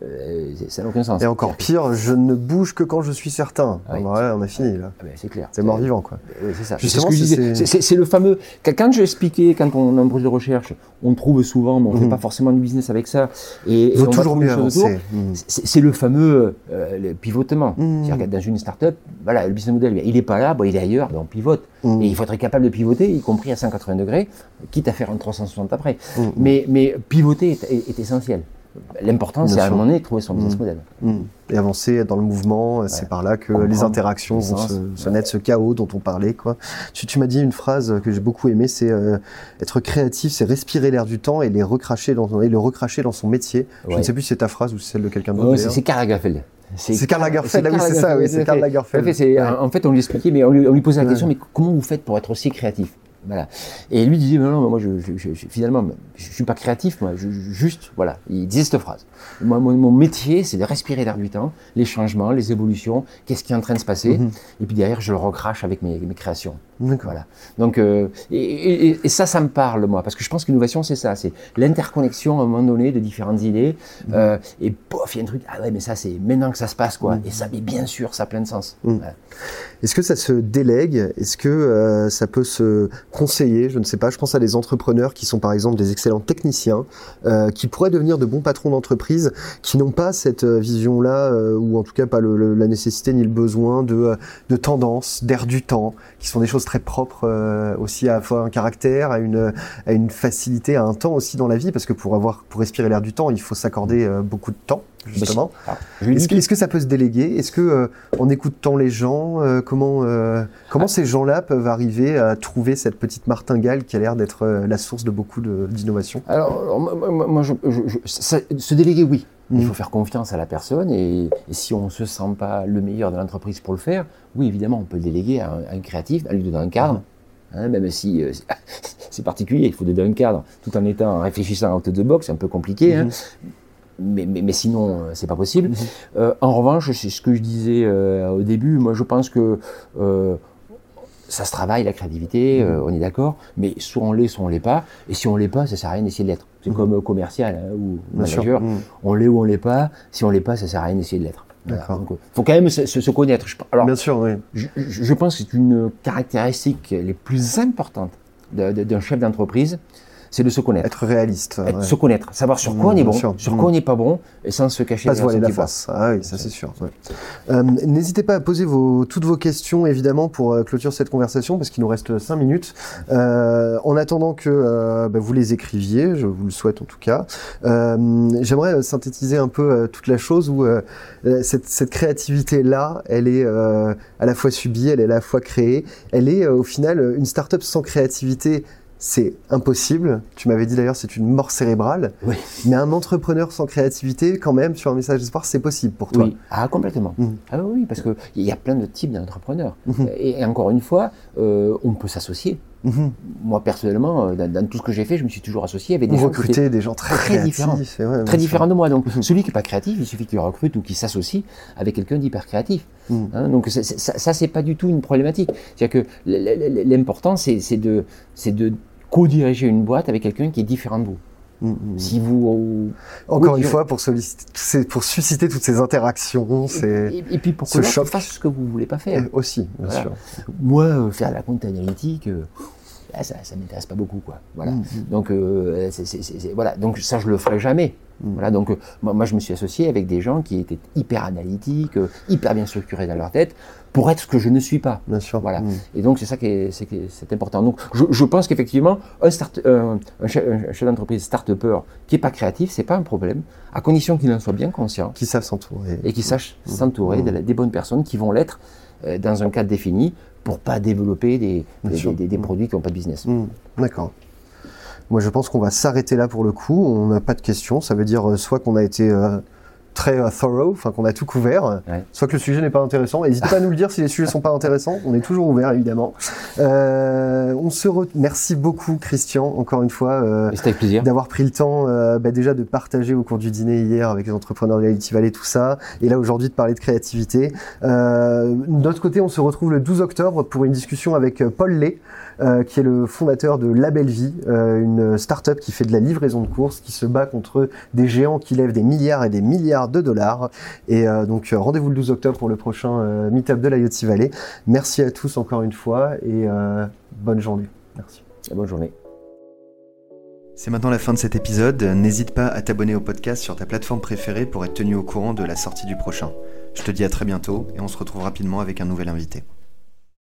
Euh, ça n'a aucun sens. Et encore pire, je ne bouge que quand je suis certain. Ah oui, Alors, ouais, on a fini là. Ah ben, c'est clair. C'est mort vivant quoi. Euh, c'est ça. Justement, c'est, ce que je disais. C'est... C'est, c'est le fameux. Quand je l'expliquais, quand on a un projet de recherche, on trouve souvent, mais on ne mm-hmm. fait pas forcément du business avec ça. Et, Il faut et on toujours mieux avancer. Mm-hmm. C'est, c'est le fameux euh, le pivotement. Mm-hmm. C'est-à-dire que dans une start-up, voilà, le business model, il n'est pas là, bon, il est ailleurs, ben on pivote. Mm-hmm. Et il faut être capable de pivoter, y compris à cent quatre-vingts degrés, quitte à faire un trois cent soixante après. Mm-hmm. Mais, mais pivoter est, est, est essentiel. L'important, c'est à un moment donné de trouver son business mmh. model. Mmh. Et avancer dans le mouvement, ouais. c'est par là que Comprendre, les interactions vont se, se naître, ce chaos dont on parlait. Quoi. Tu, tu m'as dit une phrase que j'ai beaucoup aimée, c'est euh, être créatif, c'est respirer l'air du temps et, les recracher dans, et le recracher dans son métier. Ouais. Je ne sais plus si c'est ta phrase ou celle de quelqu'un d'autre. Oh, c'est, c'est Karl Lagerfeld. C'est, c'est Karl Lagerfeld, c'est ah, oui, c'est ça, oui, c'est Karl Lagerfeld. En fait, c'est, ouais. en fait on lui expliquait, mais on lui, on lui posait la question, ouais. mais comment vous faites pour être aussi créatif? Voilà. Et lui disait non, non, moi je, je, je finalement je suis pas créatif, moi, je, je, juste voilà. Il disait cette phrase. Moi, mon, mon métier, c'est de respirer l'air du temps, les changements, les évolutions, qu'est-ce qui est en train de se passer, mm-hmm. et puis derrière je le recrache avec mes, mes créations. D'accord. Voilà. Donc euh, et, et, et ça, ça me parle moi, parce que je pense que l'innovation c'est ça, c'est l'interconnexion à un moment donné de différentes idées, mm-hmm. euh, et pof, il y a un truc. Ah ouais, mais ça c'est maintenant que ça se passe quoi. Mm-hmm. Et ça, mais bien sûr, ça a plein de sens. Mm-hmm. Voilà. Est-ce que ça se délègue? Est-ce que euh, ça peut se conseiller, je ne sais pas, je pense à des entrepreneurs qui sont par exemple des excellents techniciens, euh, qui pourraient devenir de bons patrons d'entreprise, qui n'ont pas cette vision-là, euh, ou en tout cas pas le, le, la nécessité ni le besoin de, de tendances, d'air du temps, qui sont des choses très propres euh, aussi à la fois un caractère, à une, à une facilité, à un temps aussi dans la vie, parce que pour avoir, pour respirer l'air du temps, il faut s'accorder euh, beaucoup de temps. Justement. Ah, est-ce, que, est-ce que ça peut se déléguer? Est-ce que euh, en écoutant les gens, euh, comment euh, comment ah. ces gens-là peuvent arriver à trouver cette petite martingale qui a l'air d'être euh, la source de beaucoup de, d'innovations? Alors, alors, moi, moi je, je, je, ça, se déléguer, oui. Mmh. Il faut faire confiance à la personne et, et si on ne se sent pas le meilleur de l'entreprise pour le faire, oui, évidemment, on peut déléguer à un, à un créatif, à lui donner un cadre. Mmh. Hein, même si euh, c'est particulier, il faut donner un cadre tout en étant en réfléchissant out of the box, c'est un peu compliqué. Mmh. Hein. Mais, mais, mais sinon, c'est pas possible. Euh, en revanche, c'est ce que je disais euh, au début. Moi, je pense que euh, ça se travaille, la créativité, euh, on est d'accord. Mais soit on l'est, soit on l'est pas. Et si on l'est pas, ça sert à rien d'essayer de l'être. C'est mmh. comme commercial hein, ou manager. Mmh. On l'est ou on l'est pas. Si on l'est pas, ça sert à rien d'essayer de l'être. D'accord. Donc, faut quand même se, se connaître. Alors, bien sûr, oui. Je, je pense que c'est une caractéristique les plus importantes d'un chef d'entreprise. C'est de se connaître. Être réaliste. Être, ouais. Se connaître, savoir sur quoi mmh, on est bon, sûr. sur quoi mmh. on n'est pas bon, et sans se cacher. Pas se voiler la face. Ah oui, ça c'est sûr. Ouais. Euh, n'hésitez pas à poser vos, toutes vos questions, évidemment, pour euh, clôturer cette conversation, parce qu'il nous reste cinq minutes. Euh, en attendant que euh, bah, vous les écriviez, je vous le souhaite en tout cas, euh, j'aimerais synthétiser un peu euh, toute la chose où euh, cette, cette créativité-là, elle est euh, à la fois subie, elle est à la fois créée. Elle est euh, au final une start-up sans créativité. C'est impossible. Tu m'avais dit d'ailleurs, c'est une mort cérébrale. Oui. Mais un entrepreneur sans créativité, quand même, sur un message d'espoir, c'est possible pour toi. Oui. Ah, complètement. Mmh. Ah oui, parce qu'il y a plein de types d'entrepreneurs. Mmh. Et, et encore une fois, euh, on peut s'associer. Mmh. Moi, personnellement, dans, dans tout ce que j'ai fait, je me suis toujours associé avec des gens, recruter des gens très, très créatifs, différents, c'est vrai, très différents de moi. Donc, mmh. celui qui n'est pas créatif, il suffit qu'il recrute ou qu'il s'associe avec quelqu'un d'hyper créatif. Mmh. Hein, donc, c'est, c'est, ça, ça, c'est pas du tout une problématique. C'est-à-dire que l'important, c'est, c'est de, c'est de co-diriger une boîte avec quelqu'un qui est différent de vous. Mmh, mmh. Si vous euh, encore oui, une je... fois pour, c'est pour susciter toutes ces interactions, c'est et, et, et puis pour que l'autre fasse ce que vous voulez pas faire et aussi, bien voilà. sûr. Moi, euh, faire la compta analytique, euh, là, ça, ça m'intéresse pas beaucoup, quoi. Voilà. Mmh, mmh. Donc, euh, c'est, c'est, c'est, c'est, voilà. Donc ça, je le ferai jamais. Mmh. Voilà. Donc euh, moi, moi, je me suis associé avec des gens qui étaient hyper analytiques, euh, hyper bien structurés dans leur tête, pour être ce que je ne suis pas. Bien sûr. Voilà. Mmh. Et donc, c'est ça qui est, c'est, c'est important. Donc, je, je pense qu'effectivement, un, start, un, un, chef, un chef d'entreprise start-upper qui n'est pas créatif, ce n'est pas un problème, à condition qu'il en soit bien conscient. Qu'il sache s'entourer. Et qu'il sache mmh. s'entourer mmh. de la, des bonnes personnes qui vont l'être euh, dans un cadre défini pour ne pas développer des, des, des, des, des produits qui n'ont pas de business. Mmh. D'accord. Moi, je pense qu'on va s'arrêter là pour le coup. On n'a pas de questions. Ça veut dire euh, soit qu'on a été... Euh, très uh, thorough, enfin qu'on a tout couvert, ouais. soit que le sujet n'est pas intéressant. N'hésitez pas à nous le dire si les sujets sont pas intéressants, on est toujours ouvert évidemment. Euh, on se re... Merci beaucoup Christian, encore une fois, euh, c'était avec plaisir. D'avoir pris le temps euh, bah, déjà de partager au cours du dîner hier avec les entrepreneurs de l'I T Valley tout ça, et là aujourd'hui de parler de créativité. Euh, d'autre côté, on se retrouve le douze octobre pour une discussion avec Paul Lé, euh, qui est le fondateur de La Belle Vie, euh, une start-up qui fait de la livraison de courses, qui se bat contre des géants qui lèvent des milliards et des milliards de dollars. Et euh, donc euh, rendez-vous le douze octobre pour le prochain euh, meet-up de l'IoT Valley. Merci à tous encore une fois et euh, bonne journée. Merci. Et bonne journée. C'est maintenant la fin de cet épisode. N'hésite pas à t'abonner au podcast sur ta plateforme préférée pour être tenu au courant de la sortie du prochain. Je te dis à très bientôt et on se retrouve rapidement avec un nouvel invité.